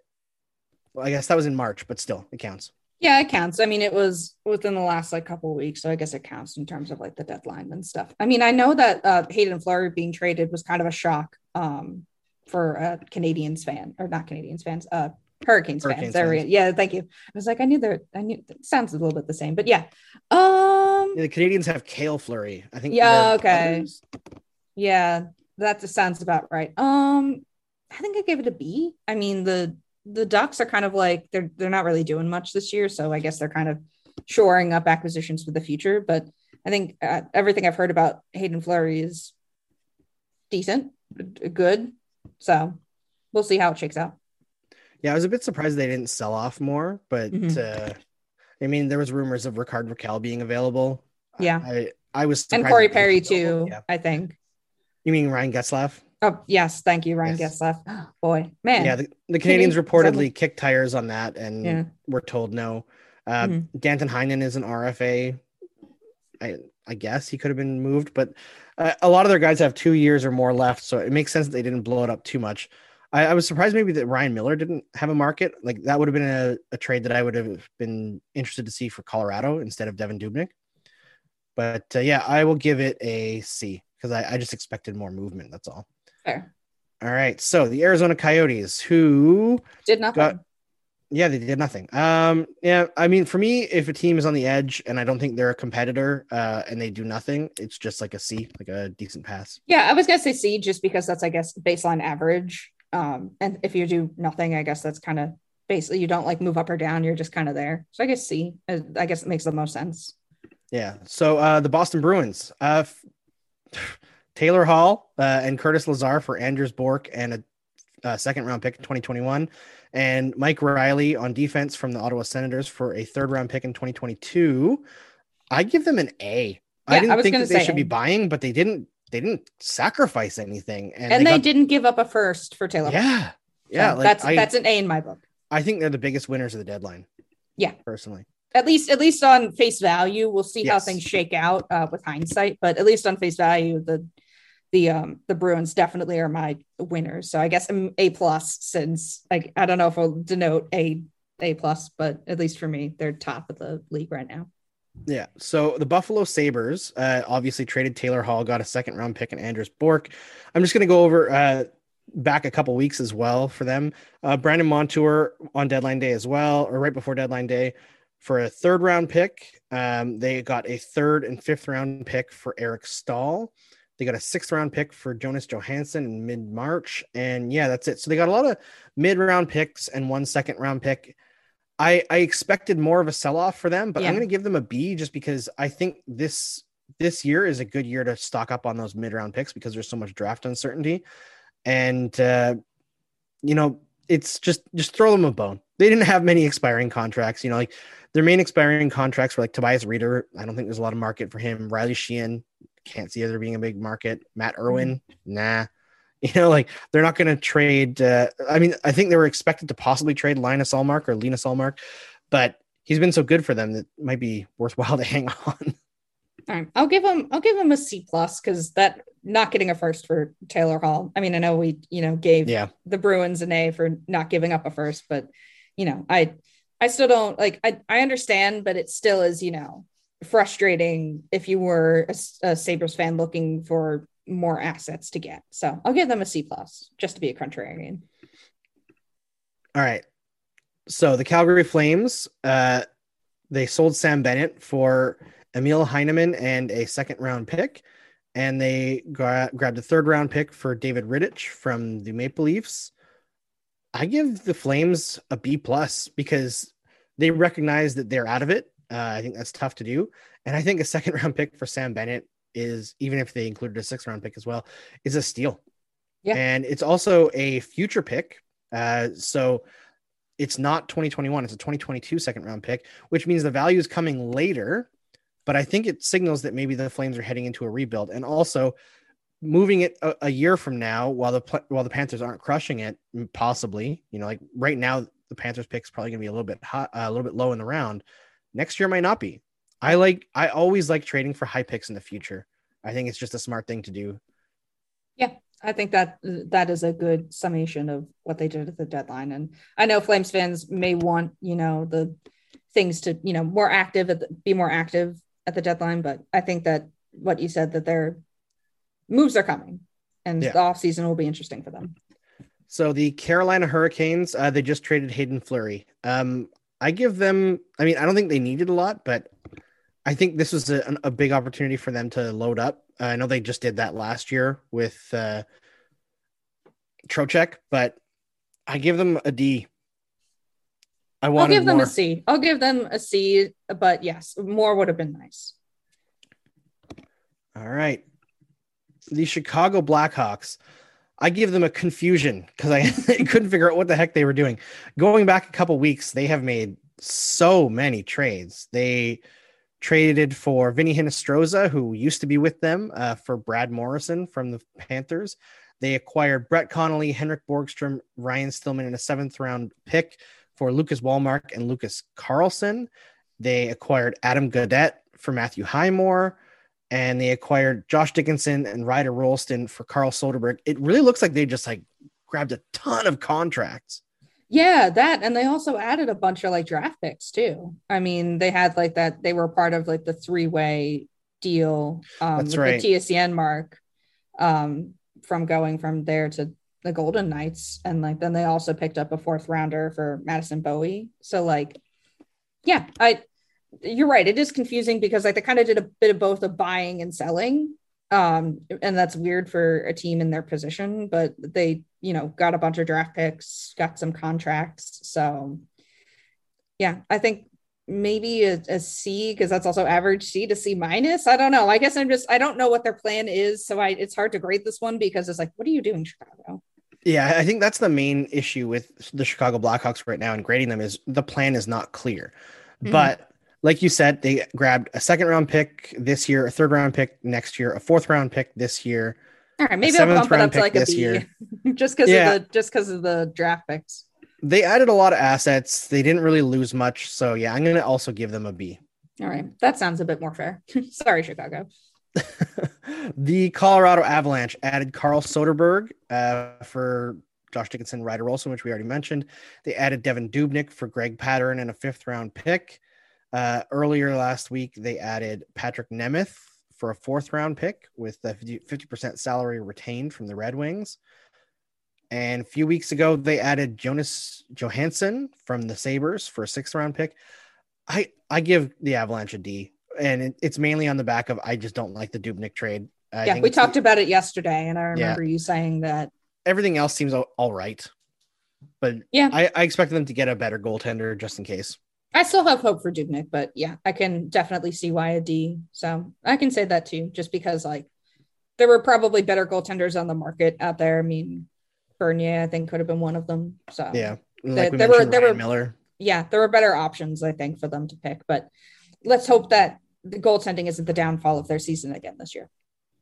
Well, I guess that was in March, but still it counts. Yeah, it counts. I mean, it was within the last like couple of weeks, so I guess it counts in terms of like the deadline and stuff. I mean, I know that uh, Hayden Fleury being traded was kind of a shock um, for a Canadiens fan, or not Canadiens fans, uh, Hurricanes, Hurricanes fans. fans. Yeah, thank you. I was like, I knew that. I knew it sounds a little bit the same, but yeah. Um, yeah, the Canadiens have Cale Fleury, I think. Yeah. Okay. Others. Yeah, that just sounds about right. Um, I think I gave it a B. I mean, the. The Ducks are kind of like, they're they're not really doing much this year, so I guess they're kind of shoring up acquisitions for the future. But I think uh, everything I've heard about Hayden Fleury is decent, good. So we'll see how it shakes out. Yeah, I was a bit surprised they didn't sell off more, but mm-hmm. uh, I mean, there was rumors of Rickard Rakell being available. Yeah, I, I was surprised. And Corey Perry too, yeah. I think. You mean Ryan Getzlaf? Oh, yes. Thank you, Ryan yes. Getzlaf. Oh, boy, man. Yeah, the, the Canadiens Canadian, reportedly something. kicked tires on that and yeah. were told no. Uh, mm-hmm. Danton Heinen is an R F A. I, I guess he could have been moved, but uh, a lot of their guys have two years or more left, so it makes sense that they didn't blow it up too much. I, I was surprised maybe that Ryan Miller didn't have a market. Like, that would have been a, a trade that I would have been interested to see for Colorado instead of Devin Dubnyk. But, uh, yeah, I will give it a C because I, I just expected more movement, that's all. Fair. All right. So the Arizona Coyotes, who did nothing. Got, yeah, they did nothing. Um, yeah, I mean, for me, if a team is on the edge and I don't think they're a competitor uh, and they do nothing, it's just like a C, like a decent pass. Yeah, I was going to say C just because that's, I guess, baseline average. Um, and if you do nothing, I guess that's kind of basically you don't like move up or down. You're just kind of there. So I guess C, I guess it makes the most sense. Yeah. So uh, the Boston Bruins. Uh, f- Taylor Hall uh, and Curtis Lazar for Anders Bjork and a, a second round pick in twenty twenty-one, and Mike Riley on defense from the Ottawa Senators for a third round pick in twenty twenty-two. I give them an A. Yeah, I didn't I think that they should A. be buying, but they didn't, they didn't sacrifice anything. And, and they, they got... didn't give up a first for Taylor. Yeah. Yeah. So like that's, I, that's an A in my book. I think they're the biggest winners of the deadline. Yeah. Personally. At least, at least on face value, we'll see yes. how things shake out uh, with hindsight, but at least on face value, the, The um the Bruins definitely are my winners, so I guess I'm A plus since I I don't know if I'll denote a A plus, but at least for me they're top of the league right now. Yeah, so the Buffalo Sabres uh, obviously traded Taylor Hall, got a second round pick and Anders Bjork. I'm just gonna go over uh, back a couple weeks as well for them. Uh, Brandon Montour on deadline day as well, or right before deadline day, for a third round pick. Um, they got a third and fifth round pick for Eric Stahl. They got a sixth round pick for Jonas Johansson in mid-March. And yeah, that's it. So they got a lot of mid-round picks and one second round pick. I, I expected more of a sell-off for them, but yeah. I'm going to give them a B just because I think this this year is a good year to stock up on those mid-round picks because there's so much draft uncertainty. And, uh, you know, it's just just throw them a bone. They didn't have many expiring contracts. You know, like their main expiring contracts were like Tobias Reeder. I don't think there's a lot of market for him. Riley Sheehan. Can't see there being a big market. Matt Irwin, nah. You know, like they're not going to trade. Uh, I mean, I think they were expected to possibly trade Linus Ullmark or Linus Ullmark, but he's been so good for them that it might be worthwhile to hang on. All right, I'll give him. I'll give him a C plus because that not getting a first for Taylor Hall. I mean, I know we you know gave yeah. the Bruins an A for not giving up a first, but you know, I I still don't like. I I understand, but it still is you know. frustrating if you were a, a Sabres fan looking for more assets to get. So I'll give them a C plus just to be a contrarian. All right. So the Calgary Flames, uh, they sold Sam Bennett for Emil Heineman and a second round pick. And they gra- grabbed a third round pick for David Rittich from the Maple Leafs. I give the Flames a B plus because they recognize that they're out of it. Uh, I think that's tough to do. And I think a second round pick for Sam Bennett is, even if they included a sixth round pick as well, is a steal. Yeah. And it's also a future pick. Uh, so it's not twenty twenty-one. It's a twenty twenty-two second round pick, which means the value is coming later. But I think it signals that maybe the Flames are heading into a rebuild. And also moving it a, a year from now, while the, while the Panthers aren't crushing it, possibly, you know, like right now the Panthers pick's probably going to be a little bit hot, uh, a little bit low in the round. Next year might not be. I like, I always like trading for high picks in the future. I think it's just a smart thing to do. Yeah, I think that that is a good summation of what they did at the deadline. And I know Flames fans may want, you know, the things to, you know, more active, at the, be more active at the deadline. But I think that what you said, that their moves are coming and yeah. the offseason will be interesting for them. So the Carolina Hurricanes, uh, they just traded Hayden Fleury. Um, I give them, I mean, I don't think they needed a lot, but I think this was a, a big opportunity for them to load up. Uh, I know they just did that last year with uh, Trocheck, but I give them a D. I I'll give them more. a C. I'll give them a C, but yes, more would have been nice. All right. The Chicago Blackhawks. I give them a confusion because I couldn't figure out what the heck they were doing. Going back a couple weeks, they have made so many trades. They traded for Vinny Hinostroza, who used to be with them, uh, for Brad Morrison from the Panthers. They acquired Brett Connolly, Henrik Borgstrom, Ryan Stillman, and a seventh round pick for Lucas Walmark and Lucas Carlson. They acquired Adam Gaudette for Matthew Highmore. And they acquired Josh Dickinson and Ryder Rolston for Carl Soderberg. It really looks like they just like grabbed a ton of contracts. Yeah, that. And they also added a bunch of like draft picks too. I mean, they had like that. They were part of like the three-way deal um, That's with right. the T S N mark um, from going from there to the Golden Knights. And like, then they also picked up a fourth rounder for Madison Bowie. So like, yeah, I, you're right. It is confusing because like they kind of did a bit of both of buying and selling. Um, and that's weird for a team in their position, but they, you know, got a bunch of draft picks, got some contracts. So yeah, I think maybe a, a C, because that's also average C to C minus. I don't know. I guess I'm just, I don't know what their plan is. So I, it's hard to grade this one because it's like, what are you doing, Chicago? Yeah. I think that's the main issue with the Chicago Blackhawks right now and grading them is the plan is not clear, mm-hmm. but like you said, they grabbed a second round pick this year, a third round pick next year, a fourth round pick this year. All right, maybe I'll bump it up to like a B just because yeah. of the just because of the draft picks. They added a lot of assets. They didn't really lose much, so yeah, I'm going to also give them a B. All right, that sounds a bit more fair. Sorry, Chicago. The Colorado Avalanche added Carl Soderberg uh, for Josh Dickinson, Ryder Olson, which we already mentioned. They added Devin Dubnyk for Greg Pattern and a fifth round pick. Uh, earlier last week, they added Patrick Nemeth for a fourth round pick with the fifty percent salary retained from the Red Wings. And a few weeks ago, they added Jonas Johansson from the Sabres for a sixth round pick. I, I give the Avalanche a D, and it, it's mainly on the back of, I just don't like the Dubnyk trade. I yeah, we talked the, about it yesterday, and I remember yeah. you saying that. Everything else seems all right, but yeah, I, I expected them to get a better goaltender just in case. I still have hope for Dubnyk, but yeah, I can definitely see why a D. So I can say that too, just because like there were probably better goaltenders on the market out there. I mean, Bernier, I think, could have been one of them. So yeah, like there were there were Miller. Yeah, there were better options, I think, for them to pick. But let's hope that the goaltending isn't the downfall of their season again this year.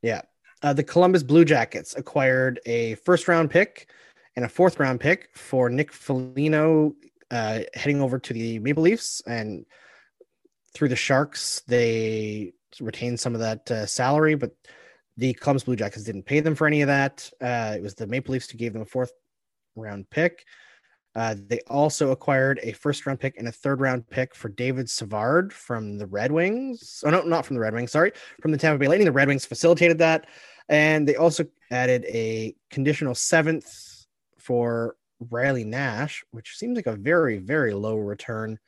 Yeah, uh, the Columbus Blue Jackets acquired a first round pick and a fourth round pick for Nick Foligno. Uh, heading over to the Maple Leafs, and through the Sharks, they retained some of that uh, salary, but the Columbus Blue Jackets didn't pay them for any of that. Uh, it was the Maple Leafs who gave them a fourth round pick. Uh, they also acquired a first round pick and a third round pick for David Savard from the Red Wings. Oh, no, not from the Red Wings. Sorry. From the Tampa Bay Lightning. The Red Wings facilitated that. And they also added a conditional seventh for Riley Nash, which seems like a very, very low return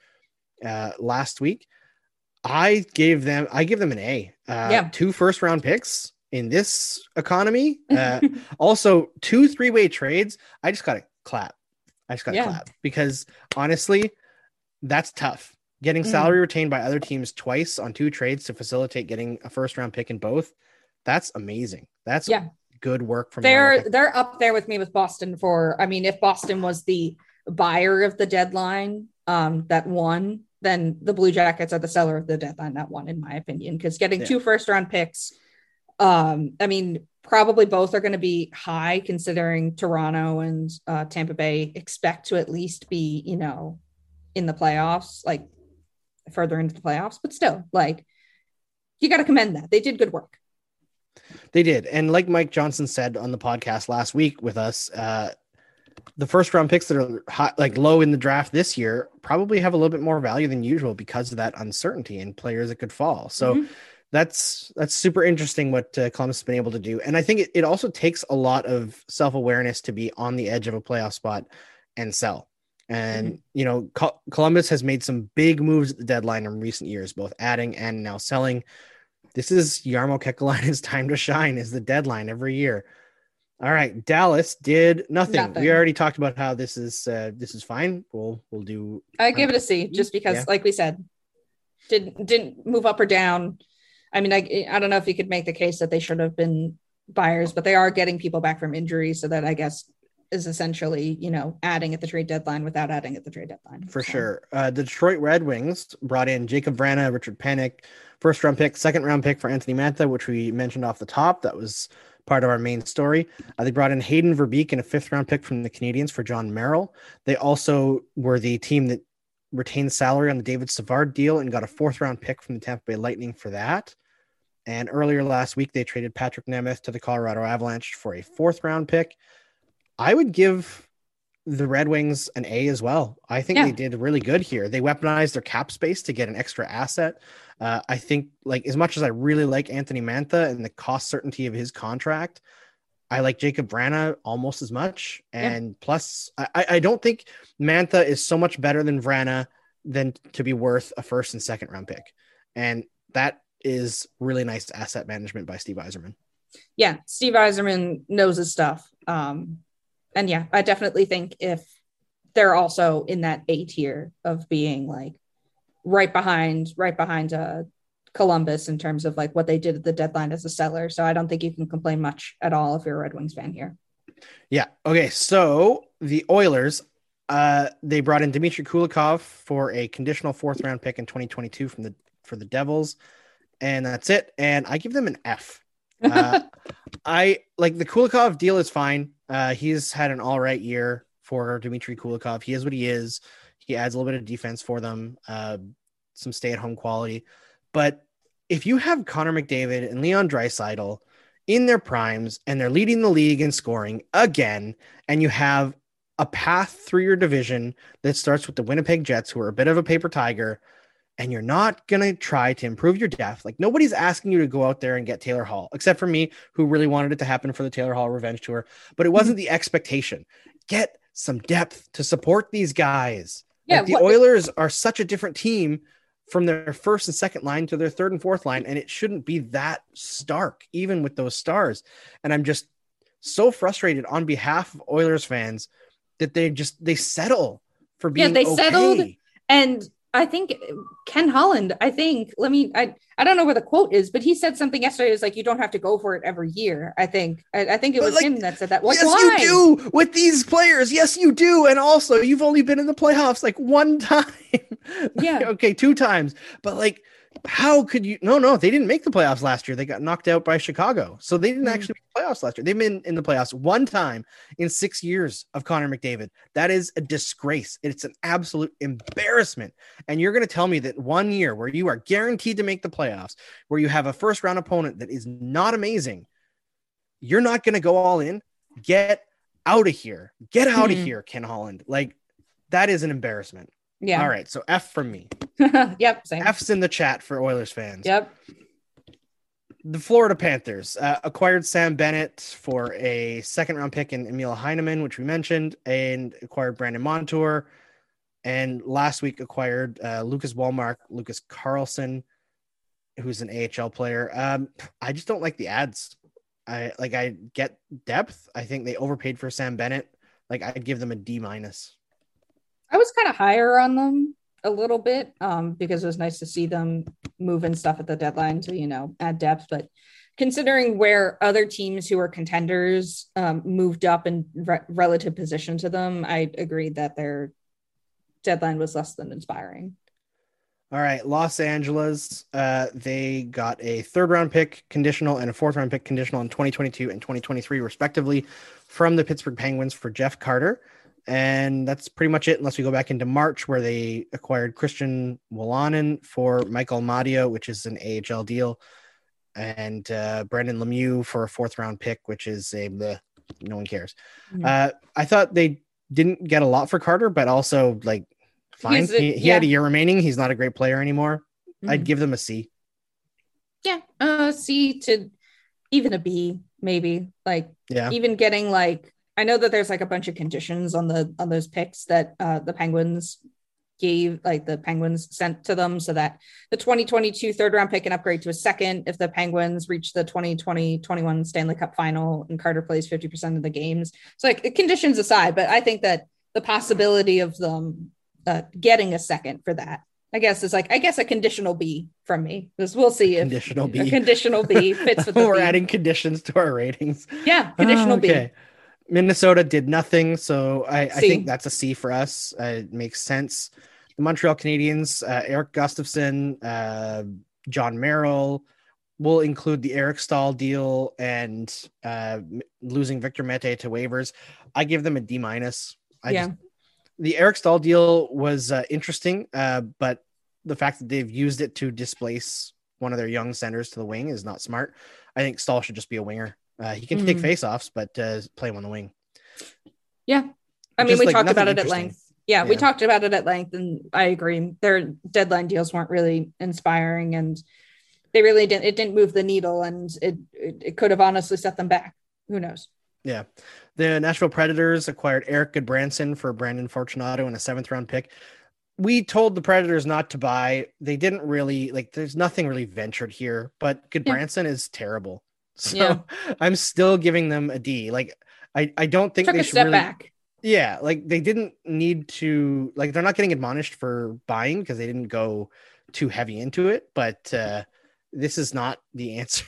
uh, last week. I gave them, I give them an A. Uh, yeah. Two first round picks in this economy. Uh, also, two three way trades. I just got to clap. I just got to yeah. clap because honestly, that's tough. Getting mm. salary retained by other teams twice on two trades to facilitate getting a first round pick in both. That's amazing. That's yeah. good work from they're they're up there with me with Boston for I mean if Boston was the buyer of the deadline um that won, then the Blue Jackets are the seller of the deadline that won, in my opinion, because getting yeah. two first round picks Um, I mean, probably both are going to be high, considering Toronto and uh, Tampa Bay expect to at least be, you know, in the playoffs, like further into the playoffs, but still, like, you got to commend that. They did good work. They did. And like Mike Johnson said on the podcast last week with us, uh, the first round picks that are hot, like low in the draft this year, probably have a little bit more value than usual because of that uncertainty and players that could fall. So mm-hmm. that's, that's super interesting what uh, Columbus has been able to do. And I think it, it also takes a lot of self-awareness to be on the edge of a playoff spot and sell. And, mm-hmm. you know, Col- Columbus has made some big moves at the deadline in recent years, both adding and now selling. This is Jarmo Kekalainen's time to shine, is the deadline every year. All right, Dallas did nothing. nothing. We already talked about how this is uh, this is fine. We'll we'll do. I give it a C just because, yeah. like we said, didn't didn't move up or down. I mean, I I don't know if you could make the case that they should have been buyers, but they are getting people back from injury, so that I guess is essentially, you know, adding at the trade deadline without adding at the trade deadline. For so. sure. Uh, the Detroit Red Wings brought in Jacob Vrana, Richard Panik, first round pick, second round pick for Anthony Mantha, which we mentioned off the top. That was part of our main story. Uh, they brought in Hayden Verbeek and a fifth round pick from the Canadiens for John Merrill. They also were the team that retained salary on the David Savard deal and got a fourth round pick from the Tampa Bay Lightning for that. And earlier last week, they traded Patrick Nemeth to the Colorado Avalanche for a fourth round pick. I would give the Red Wings an A as well. I think yeah. they did really good here. They weaponized their cap space to get an extra asset. Uh, I think, like, as much as I really like Anthony Mantha and the cost certainty of his contract, I like Jacob Vrana almost as much. And yeah. plus, I, I don't think Mantha is so much better than Vrana than to be worth a first and second round pick. And that is really nice asset management by Steve Yzerman. Yeah, Steve Yzerman knows his stuff. Um, And yeah, I definitely think if they're also in that A tier of being like right behind, right behind uh, Columbus in terms of like what they did at the deadline as a seller. So I don't think you can complain much at all if you're a Red Wings fan here. Yeah. Okay. So the Oilers, uh, they brought in Dmitry Kulikov for a conditional fourth round pick in twenty twenty-two from the for the Devils, and that's it. And I give them an F. uh, I like the Kulikov deal is fine. Uh, he's had an all right year for Dmitry Kulikov. He is what he is. He adds a little bit of defense for them, uh, some stay-at-home quality. But if you have Connor McDavid and Leon Draisaitl in their primes and they're leading the league in scoring again, and you have a path through your division that starts with the Winnipeg Jets, who are a bit of a paper tiger, and you're not going to try to improve your depth. Like, nobody's asking you to go out there and get Taylor Hall, except for me, who really wanted it to happen for the Taylor Hall revenge tour, but it wasn't the expectation. Get some depth to support these guys. Yeah, like the what- Oilers are such a different team from their first and second line to their third and fourth line. And it shouldn't be that stark, even with those stars. And I'm just so frustrated on behalf of Oilers fans that they just, they settle for being, yeah, they okay. settled and, I think Ken Holland, I think, let me, I, I don't know where the quote is, but he said something yesterday. It was like, you don't have to go for it every year. I think, I, I think it was like, him that said that. Like, yes, why? You do with these players. Yes, you do. And also you've only been in the playoffs like one time. Yeah. Okay. Two times. But like, how could you? No, no, they didn't make the playoffs last year. They got knocked out by Chicago. So they didn't mm-hmm. actually make the playoffs last year. They've been in the playoffs one time in six years of Connor McDavid. That is a disgrace. It's an absolute embarrassment. And you're going to tell me that one year where you are guaranteed to make the playoffs, where you have a first round opponent that is not amazing, you're not going to go all in. Get out of here. Get out mm-hmm. of here, Ken Holland. Like, that is an embarrassment. Yeah. All right. So F from me. Yep. Same. F's in the chat for Oilers fans. Yep. The Florida Panthers uh, acquired Sam Bennett for a second round pick in Emil Heineman, which we mentioned, and acquired Brandon Montour. And last week acquired uh, Lucas Walmark, Lucas Carlson, who's an A H L player. Um, I just don't like the ads. I like, I get depth. I think they overpaid for Sam Bennett. Like, I'd give them a D minus. I was kind of higher on them a little bit um, because it was nice to see them moving stuff at the deadline to, you know, add depth. But considering where other teams who are contenders um, moved up in re- relative position to them, I agreed that their deadline was less than inspiring. All right, Los Angeles, uh, they got a third-round pick conditional and a fourth-round pick conditional in twenty twenty-two and twenty twenty-three, respectively, from the Pittsburgh Penguins for Jeff Carter. And that's pretty much it, unless we go back into March, where they acquired Christian Wolanin for Michael Madio, which is an A H L deal, and uh, Brandon Lemieux for a fourth-round pick, which is a bleh, no one cares. Mm-hmm. Uh, I thought they didn't get a lot for Carter, but also, like, fine. A, he he yeah. had a year remaining. He's not a great player anymore. Mm-hmm. I'd give them a C. Yeah, uh, C to even a B, maybe. Like, yeah. even getting, like, I know that there's like a bunch of conditions on the on those picks that uh, the Penguins gave, like the Penguins sent to them, so that the twenty twenty-two third round pick can upgrade to a second if the Penguins reach the twenty twenty twenty-one Stanley Cup final and Carter plays fifty percent of the games. So like conditions aside, but I think that the possibility of them uh, getting a second for that, I guess, is like, I guess a conditional B from me, because we'll see if conditional B, a conditional B fits with the We're B. adding conditions to our ratings. Yeah, conditional oh, okay. B. Minnesota did nothing, so I, I think that's a C for us. Uh, it makes sense. The Montreal Canadiens, uh, Erik Gustafsson, uh, John Merrill. We'll include the Eric Stahl deal and uh, losing Victor Mete to waivers. I give them a D minus. I yeah. just, the Eric Stahl deal was uh, interesting, uh, but the fact that they've used it to displace one of their young centers to the wing is not smart. I think Stahl should just be a winger. Uh, he can mm. take faceoffs, but uh, play him on the wing. Yeah, I mean, Just, we like, talked about it at length. Yeah, yeah, we talked about it at length, and I agree. Their deadline deals weren't really inspiring, and they really didn't. It didn't move the needle, and it it, it could have honestly set them back. Who knows? Yeah, the Nashville Predators acquired Eric Goodbranson for Brandon Fortunato and a seventh round pick. We told the Predators not to buy. They didn't really like. There's nothing really ventured here, but Goodbranson yeah. is terrible. So yeah. I'm still giving them a D. Like, I, I don't think Took they a should step really, back. Yeah. Like, they didn't need to, like, they're not getting admonished for buying because they didn't go too heavy into it, but uh, this is not the answer.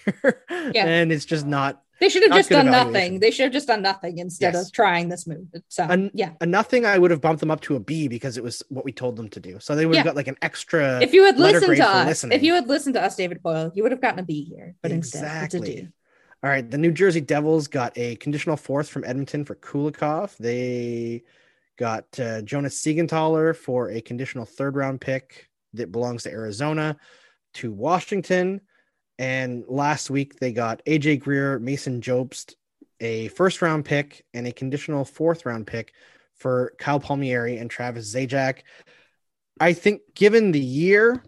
Yeah. And it's just not, they should have just done evaluation. nothing. They should have just done nothing instead yes. of trying this move. So a, yeah. a nothing, I would have bumped them up to a B because it was what we told them to do. So they would have yeah. got like an extra. If you had listened to us, listening. if you had listened to us, David Boyle, you would have gotten a B here, but exactly. instead it's a D. All right, the New Jersey Devils got a conditional fourth from Edmonton for Kulikov. They got uh, Jonas Siegenthaler for a conditional third-round pick that belongs to Arizona to Washington. And last week, they got A J Greer, Mason Jobst, a first-round pick, and a conditional fourth-round pick for Kyle Palmieri and Travis Zajac. I think given the year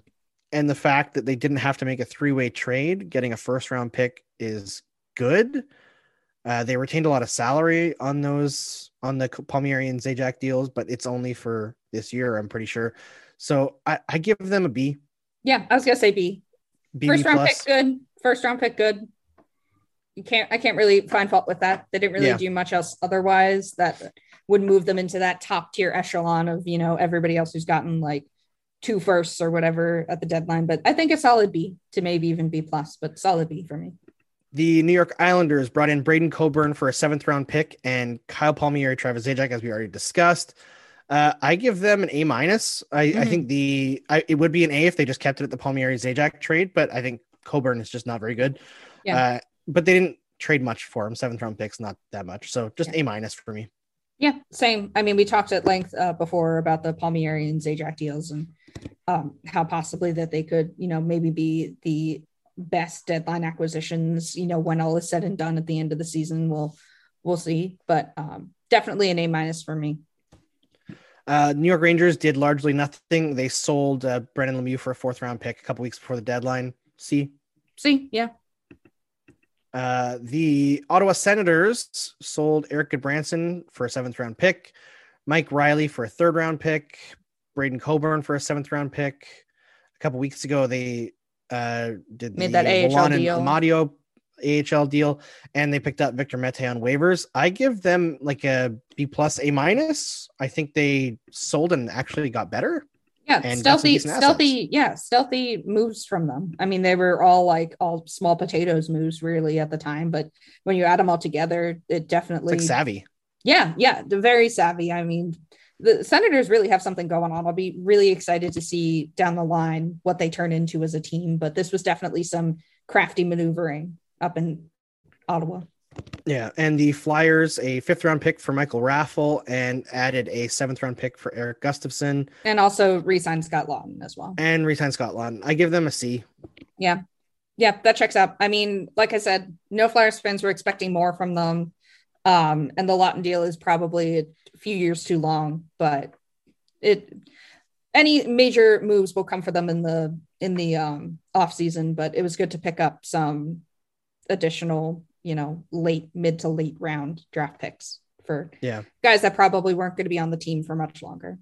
and the fact that they didn't have to make a three-way trade, getting a first-round pick is good. Uh, they retained a lot of salary on those on the Palmieri and Zajac deals, but it's only for this year, I'm pretty sure. So I, I give them a B. Yeah, I was gonna say B. B First round plus. pick, good. First round pick, good. You can't. I can't really find fault with that. They didn't really yeah. do much else otherwise that would move them into that top tier echelon of, you know, everybody else who's gotten like two firsts or whatever at the deadline. But I think a solid B to maybe even B plus, but solid B for me. The New York Islanders brought in Braden Coburn for a seventh round pick and Kyle Palmieri, Travis Zajac, as we already discussed. Uh, I give them an A minus. I, mm-hmm. I think the, I, it would be an A if they just kept it at the Palmieri Zajac trade, but I think Coburn is just not very good. Yeah. Uh, but they didn't trade much for him. Seventh round picks, not that much. So just yeah. A minus for me. Yeah. Same. I mean, we talked at length uh, before about the Palmieri and Zajac deals and um, how possibly that they could, you know, maybe be the best deadline acquisitions, you know, when all is said and done at the end of the season. We'll we'll see, but um definitely an A minus for me. uh New York Rangers did largely nothing. They sold uh, Brandon Lemieux for a fourth round pick a couple weeks before the deadline. C C yeah uh the Ottawa Senators sold Eric Goodbranson for a seventh round pick, Mike Riley for a third round pick, Braden Coburn for a seventh round pick. A couple weeks ago they Uh, did made the that A H L deal. Amadio A H L deal, and they picked up Victor Mete on waivers. I give them like a B plus, A minus. I think they sold and actually got better. Yeah, and stealthy, stealthy, yeah, stealthy moves from them. I mean, they were all like all small potatoes moves really at the time, but when you add them all together, it definitely it's like savvy. Yeah, yeah, very savvy. I mean, the Senators really have something going on. I'll be really excited to see down the line what they turn into as a team, but this was definitely some crafty maneuvering up in Ottawa. Yeah, and the Flyers, a fifth round pick for Michael Raffle, and added a seventh round pick for Erik Gustafsson, and also re-signed Scott Laughton as well. And re-signed Scott Laughton. I give them a C. Yeah, yeah, that checks out. I mean, like I said, no Flyers fans were expecting more from them, um, and the Laughton deal is probably a few years too long. But it, any major moves will come for them in the in the um, off season. But it was good to pick up some additional, you know, late mid to late round draft picks for yeah. guys that probably weren't going to be on the team for much longer.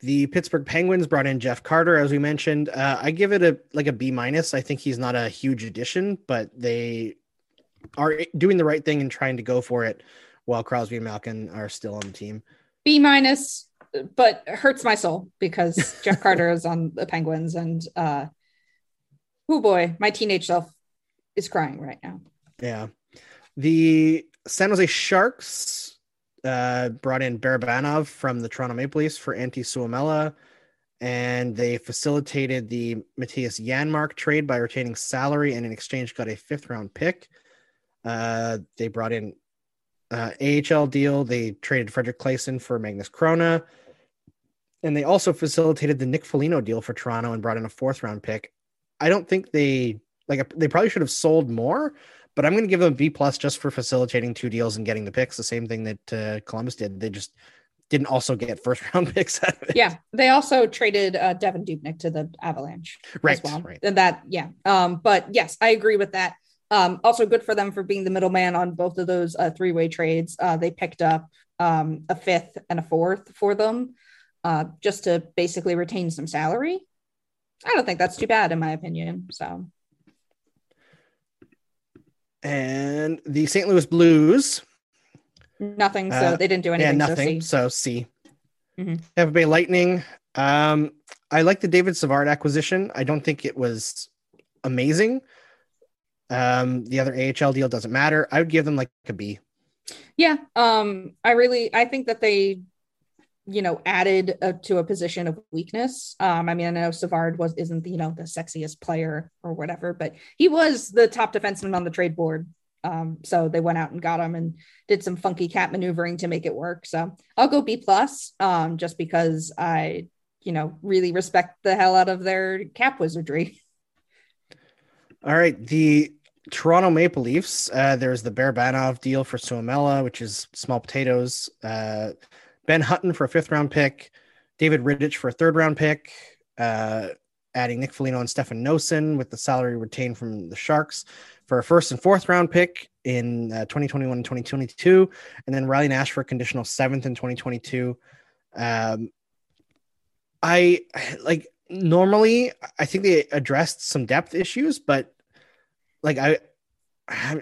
The Pittsburgh Penguins brought in Jeff Carter, as we mentioned. Uh, I give it a, like a B minus. I think he's not a huge addition, but they are doing the right thing and trying to go for it while Crosby and Malkin are still on the team. B minus, but hurts my soul because Jeff Carter is on the Penguins and uh, oh boy, my teenage self is crying right now. Yeah. The San Jose Sharks uh, brought in Barabanov from the Toronto Maple Leafs for Antti Suomela, and they facilitated the Matthias Janmark trade by retaining salary and in exchange got a fifth round pick. Uh, they brought in uh, A H L deal. They traded Frederick Claesson for Magnus Krona, and they also facilitated the Nick Foligno deal for Toronto and brought in a fourth round pick. I don't think they like they probably should have sold more, but I'm going to give them a B plus just for facilitating two deals and getting the picks. The same thing that uh, Columbus did. They just didn't also get first round picks out of it. Yeah. They also traded uh, Devin Dubnyk to the Avalanche right, as well. Right. And that, yeah. Um, but yes, I agree with that. Um, also good for them for being the middleman on both of those uh, three-way trades. Uh, they picked up um, a fifth and a fourth for them uh, just to basically retain some salary. I don't think that's too bad in my opinion. So. And the Saint Louis Blues. Nothing. So uh, they didn't do anything. Yeah, nothing. So C. So C. Mm-hmm. Tampa Bay Lightning. Um, I like the David Savard acquisition. I don't think it was amazing. Um, the other A H L deal doesn't matter. I would give them like a B. Yeah. Um, I really, I think that they, you know, added a, to a position of weakness. Um, I mean, I know Savard was, isn't, you know, the sexiest player or whatever, but he was the top defenseman on the trade board. Um, so they went out and got him and did some funky cat maneuvering to make it work. So I'll go B plus, um, just because I, you know, really respect the hell out of their cap wizardry. All right. The Toronto Maple Leafs, uh, there's the Barabanov deal for Suomela, which is small potatoes, uh, Ben Hutton for a fifth round pick, David Riddich for a third round pick, uh, adding Nick Foligno and Stefan Nosen with the salary retained from the Sharks for a first and fourth round pick in uh, twenty twenty-one and twenty twenty-two. And then Riley Nash for a conditional seventh in twenty twenty-two. Um, I like normally, I think they addressed some depth issues, but like I,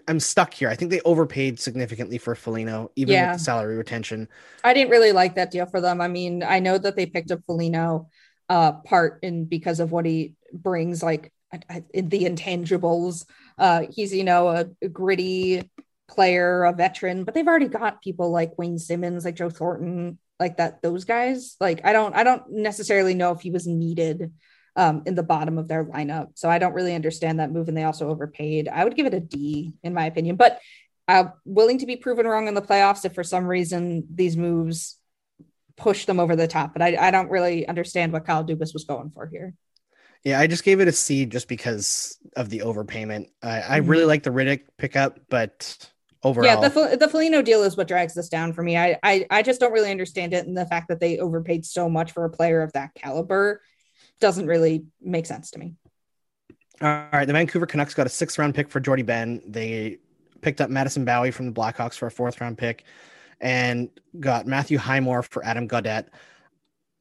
I'm stuck here. I think they overpaid significantly for Foligno, even yeah. with the salary retention. I didn't really like that deal for them. I mean, I know that they picked up Foligno uh, part in because of what he brings, like I, I, the intangibles. Uh, he's, you know, a, a gritty player, a veteran, but they've already got people like Wayne Simmons, like Joe Thornton, like that, those guys. Like, I don't, I don't necessarily know if he was needed Um, in the bottom of their lineup. So I don't really understand that move. And they also overpaid. I would give it a D in my opinion, but I'm willing to be proven wrong in the playoffs if for some reason these moves push them over the top. But I, I don't really understand what Kyle Dubas was going for here. Yeah, I just gave it a C just because of the overpayment. I, I mm-hmm. really like the Riddich pickup, but overall. Yeah, the, the Foligno deal is what drags this down for me. I, I, I just don't really understand it. And the fact that they overpaid so much for a player of that caliber doesn't really make sense to me. All right. The Vancouver Canucks got a sixth round pick for Jordy Ben. They picked up Madison Bowie from the Blackhawks for a fourth round pick and got Matthew Highmore for Adam Gaudette.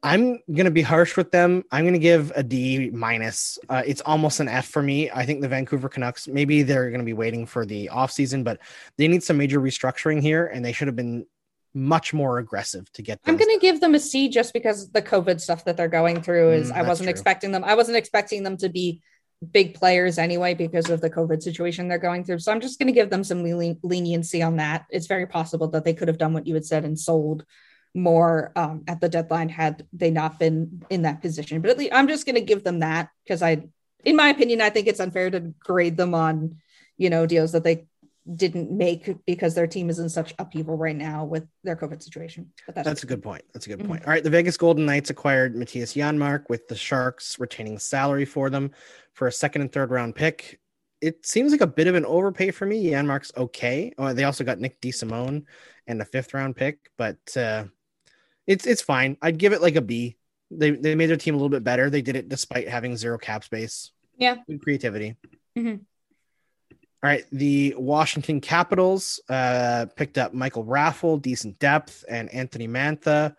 I'm going to be harsh with them. I'm going to give a D minus. Uh, it's almost an F for me. I think the Vancouver Canucks, maybe they're going to be waiting for the off season, but they need some major restructuring here and they should have been much more aggressive to get them. I'm going to give them a C just because the COVID stuff that they're going through is mm, I wasn't true. expecting them. I wasn't expecting them to be big players anyway, because of the COVID situation they're going through. So I'm just going to give them some len- leniency on that. It's very possible that they could have done what you had said and sold more um, at the deadline had they not been in that position. But at least I'm just going to give them that, because I, in my opinion, I think it's unfair to grade them on, you know, deals that they didn't make because their team is in such upheaval right now with their COVID situation. But that's, that's a good point. That's a good mm-hmm. point. All right. The Vegas Golden Knights acquired Matthias Janmark, with the Sharks retaining salary for them for a second and third round pick. It seems like a bit of an overpay for me. Janmark's okay. Oh, they also got Nick DeSimone and a fifth round pick, but uh, it's, it's fine. I'd give it like a B. They they made their team a little bit better. They did it despite having zero cap space. Yeah. Good creativity. Mm-hmm. All right. The Washington Capitals uh, picked up Michael Raffle, decent depth, and Anthony Mantha.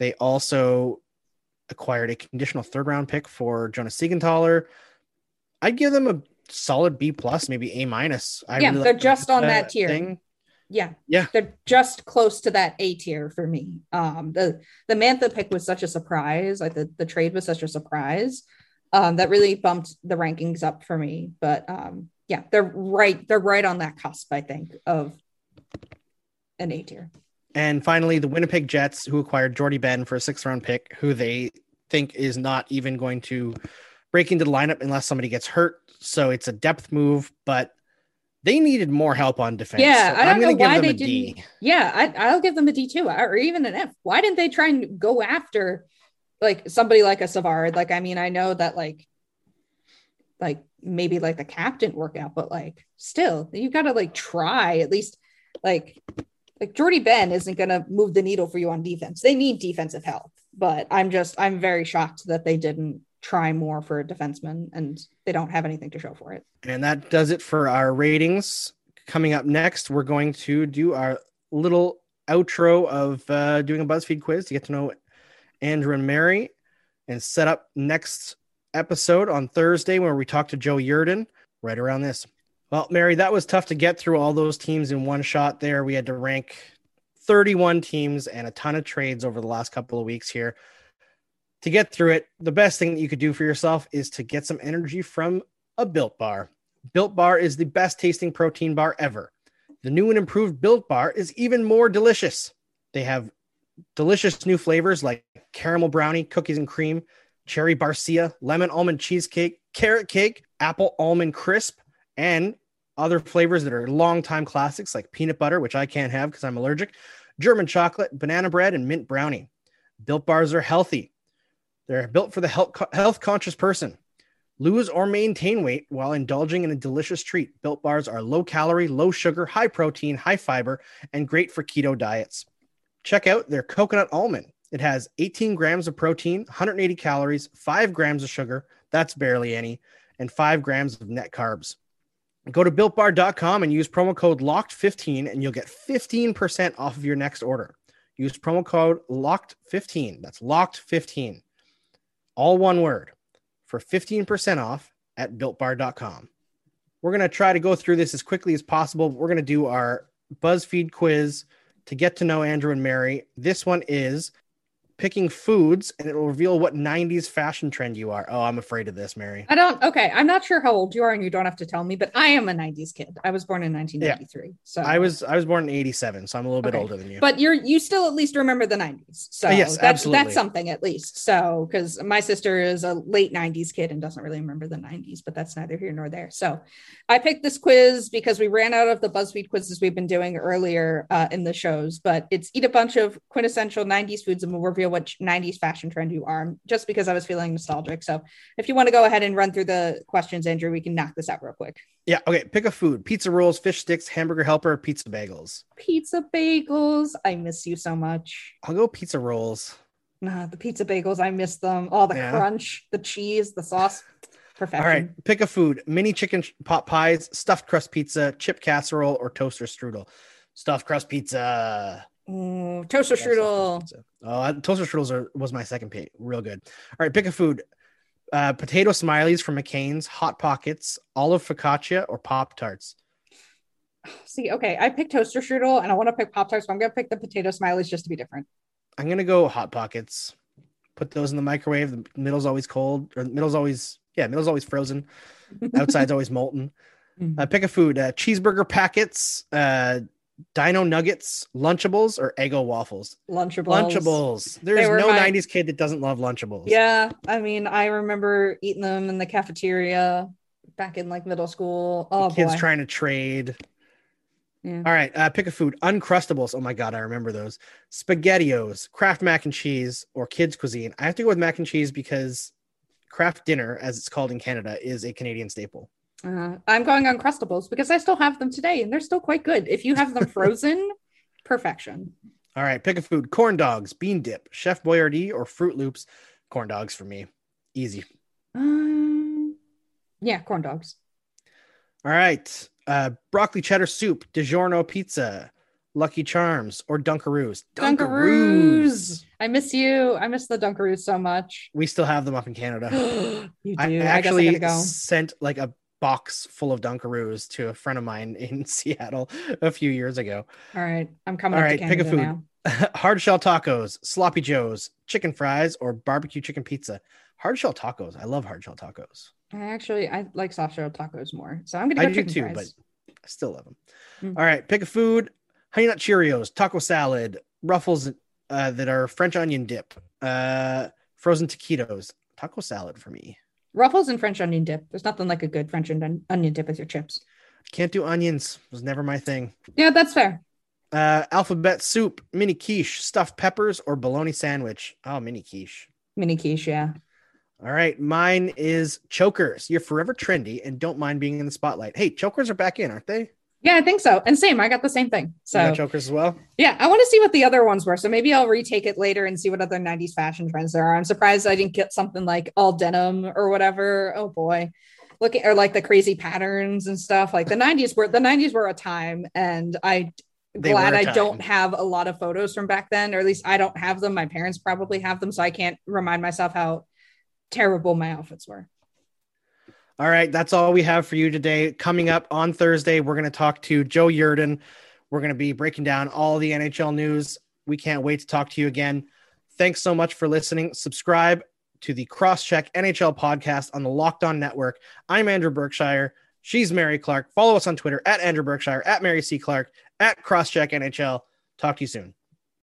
They also acquired a conditional third round pick for Jonas Siegenthaler. I'd give them a solid B plus, maybe A minus. I yeah, really they're like just that on that tier. Thing. Yeah, yeah, they're just close to that A tier for me. Um, the the Mantha pick was such a surprise. Like the, the trade was such a surprise um, that really bumped the rankings up for me. But um, yeah, they're right. They're right on that cusp, I think, of an A tier. And finally, the Winnipeg Jets, who acquired Jordy Ben for a sixth round pick, who they think is not even going to break into the lineup unless somebody gets hurt. So it's a depth move, but they needed more help on defense. Yeah, so I don't I'm know why give them they a didn't. D. Yeah, I, I'll give them a D too, or even an F. Why didn't they try and go after like somebody like a Savard? Like, I mean, I know that like, like maybe like the cap didn't work out, but like still, you've got to like try at least. Like, like Jordy Ben isn't going to move the needle for you on defense. They need defensive help, but I'm just I'm very shocked that they didn't try more for a defenseman, and they don't have anything to show for it. And that does it for our ratings. Coming up next, we're going to do our little outro of uh, doing a BuzzFeed quiz to get to know Andrew and Mary, and set up next episode on Thursday where we talk to Joe Yurden right around this. Well, Mary, that was tough to get through all those teams in one shot there. We had to rank thirty-one teams and a ton of trades over the last couple of weeks here. To get through it, the best thing that you could do for yourself is to get some energy from a Built Bar. Built Bar is the best tasting protein bar ever. The new and improved Built Bar is even more delicious. They have delicious new flavors like caramel brownie, cookies and cream, cherry barcia, lemon almond cheesecake, carrot cake, apple almond crisp, and other flavors that are longtime classics like peanut butter, which I can't have because I'm allergic, German chocolate, banana bread, and mint brownie. Built Bars are healthy. They're built for the health, health conscious person. Lose or maintain weight while indulging in a delicious treat. Built Bars are low calorie, low sugar, high protein, high fiber, and great for keto diets. Check out their coconut almond. It has eighteen grams of protein, one hundred eighty calories, five grams of sugar. That's barely any, and five grams of net carbs. Go to built bar dot com and use promo code locked fifteen and you'll get fifteen percent off of your next order. Use promo code locked fifteen. That's locked fifteen. All one word, for fifteen percent off at built bar dot com. We're going to try to go through this as quickly as possible. We're going to do our BuzzFeed quiz to get to know Andrew and Mary. This one is picking foods, and it will reveal what nineties fashion trend you are. Oh, I'm afraid of this, Mary. I don't. Okay. I'm not sure how old you are, and you don't have to tell me, but I am a nineties kid. I was born in nineteen ninety-three. Yeah. So I was, I was born in eighty-seven. So I'm a little okay. bit older than you, but you're, you still at least remember the nineties. So uh, yes, that's, absolutely. That's something at least. So, cause my sister is a late nineties kid and doesn't really remember the nineties, but that's neither here nor there. So I picked this quiz because we ran out of the BuzzFeed quizzes we've been doing earlier uh, in the shows, but it's eat a bunch of quintessential nineties foods and we'll reveal what nineties fashion trend you are, just because I was feeling nostalgic. So if you want to go ahead and run through the questions, Andrew, we can knock this out real quick. Yeah. Okay. Pick a food: pizza rolls, fish sticks, hamburger helper, pizza bagels. Pizza bagels. I miss you so much. I'll go pizza rolls. Nah, the pizza bagels. I miss them. All oh, the yeah. crunch, the cheese, the sauce. Perfection. All right. Pick a food: mini chicken pot pies, stuffed crust pizza, chip casserole, or toaster strudel. Stuffed crust pizza. Ooh, toaster strudel. Oh, toaster strudels are, was my second pick. Real good. All right, pick a food: uh, potato smileys from McCain's, hot pockets, olive focaccia, or pop tarts. See, okay, I picked toaster strudel, and I want to pick pop tarts, but I'm gonna pick the potato smileys just to be different. I'm gonna go hot pockets. Put those in the microwave. The middle's always cold, or the middle's always yeah, middle's always frozen. Outside's always molten. Mm-hmm. Uh, pick a food: uh, cheeseburger packets, uh, Dino Nuggets, Lunchables, or Eggo Waffles? Lunchables. Lunchables. There's no my... nineties kid that doesn't love Lunchables. Yeah. I mean, I remember eating them in the cafeteria back in like middle school. Oh, the kids boy. trying to trade. Yeah. All right. Uh, pick a food. Uncrustables. Oh my God. I remember those. SpaghettiOs, Kraft mac and cheese, or kids cuisine. I have to go with mac and cheese because Kraft dinner, as it's called in Canada, is a Canadian staple. Uh, I'm going on Uncrustables because I still have them today and they're still quite good. If you have them frozen, perfection. All right, pick a food. Corn dogs, bean dip, Chef Boyardee, or Fruit Loops. Corn dogs for me. Easy. Um, yeah, corn dogs. All right. Uh, broccoli cheddar soup, DiGiorno pizza, Lucky Charms, or Dunkaroos. Dunkaroos. Dunkaroos. I miss you. I miss the Dunkaroos so much. We still have them up in Canada. You do. I actually I I go. sent like a box full of Dunkaroos to a friend of mine in Seattle a few years ago. All right. I'm coming. All right. Pick a food. Hard shell tacos, sloppy joes, chicken fries, or barbecue chicken pizza. Hard shell tacos. I love hard shell tacos. I actually, I like soft shell tacos more. So I'm going to go I chicken do too, fries. But I still love them. Mm-hmm. All right. Pick a food. Honey Nut Cheerios, taco salad, Ruffles uh, that are French onion dip, uh, frozen taquitos. Taco salad for me. Ruffles and French onion dip. There's nothing like a good French onion dip with your chips. Can't do onions. Was never my thing. Yeah, that's fair. Uh, alphabet soup, mini quiche, stuffed peppers, or bologna sandwich. Oh, mini quiche. Mini quiche, yeah. All right. Mine is chokers. You're forever trendy and don't mind being in the spotlight. Hey, chokers are back in, aren't they? Yeah, I think so. And same, I got the same thing. So you got chokers as well? Yeah, I want to see what the other ones were. So maybe I'll retake it later and see what other nineties fashion trends there are. I'm surprised I didn't get something like all denim or whatever. Oh boy. Look at, or like the crazy patterns and stuff. Like the nineties were the nineties were a time, and I They glad I don't have a lot of photos from back then, or at least I don't have them. My parents probably have them, so I can't remind myself how terrible my outfits were. All right, that's all we have for you today. Coming up on Thursday, we're going to talk to Joe Yurden. We're going to be breaking down all the N H L news. We can't wait to talk to you again. Thanks so much for listening. Subscribe to the Crosscheck N H L podcast on the Locked On Network. I'm Andrew Berkshire. She's Mary Clark. Follow us on Twitter at Andrew Berkshire, at Mary C. Clark, at Crosscheck N H L. Talk to you soon.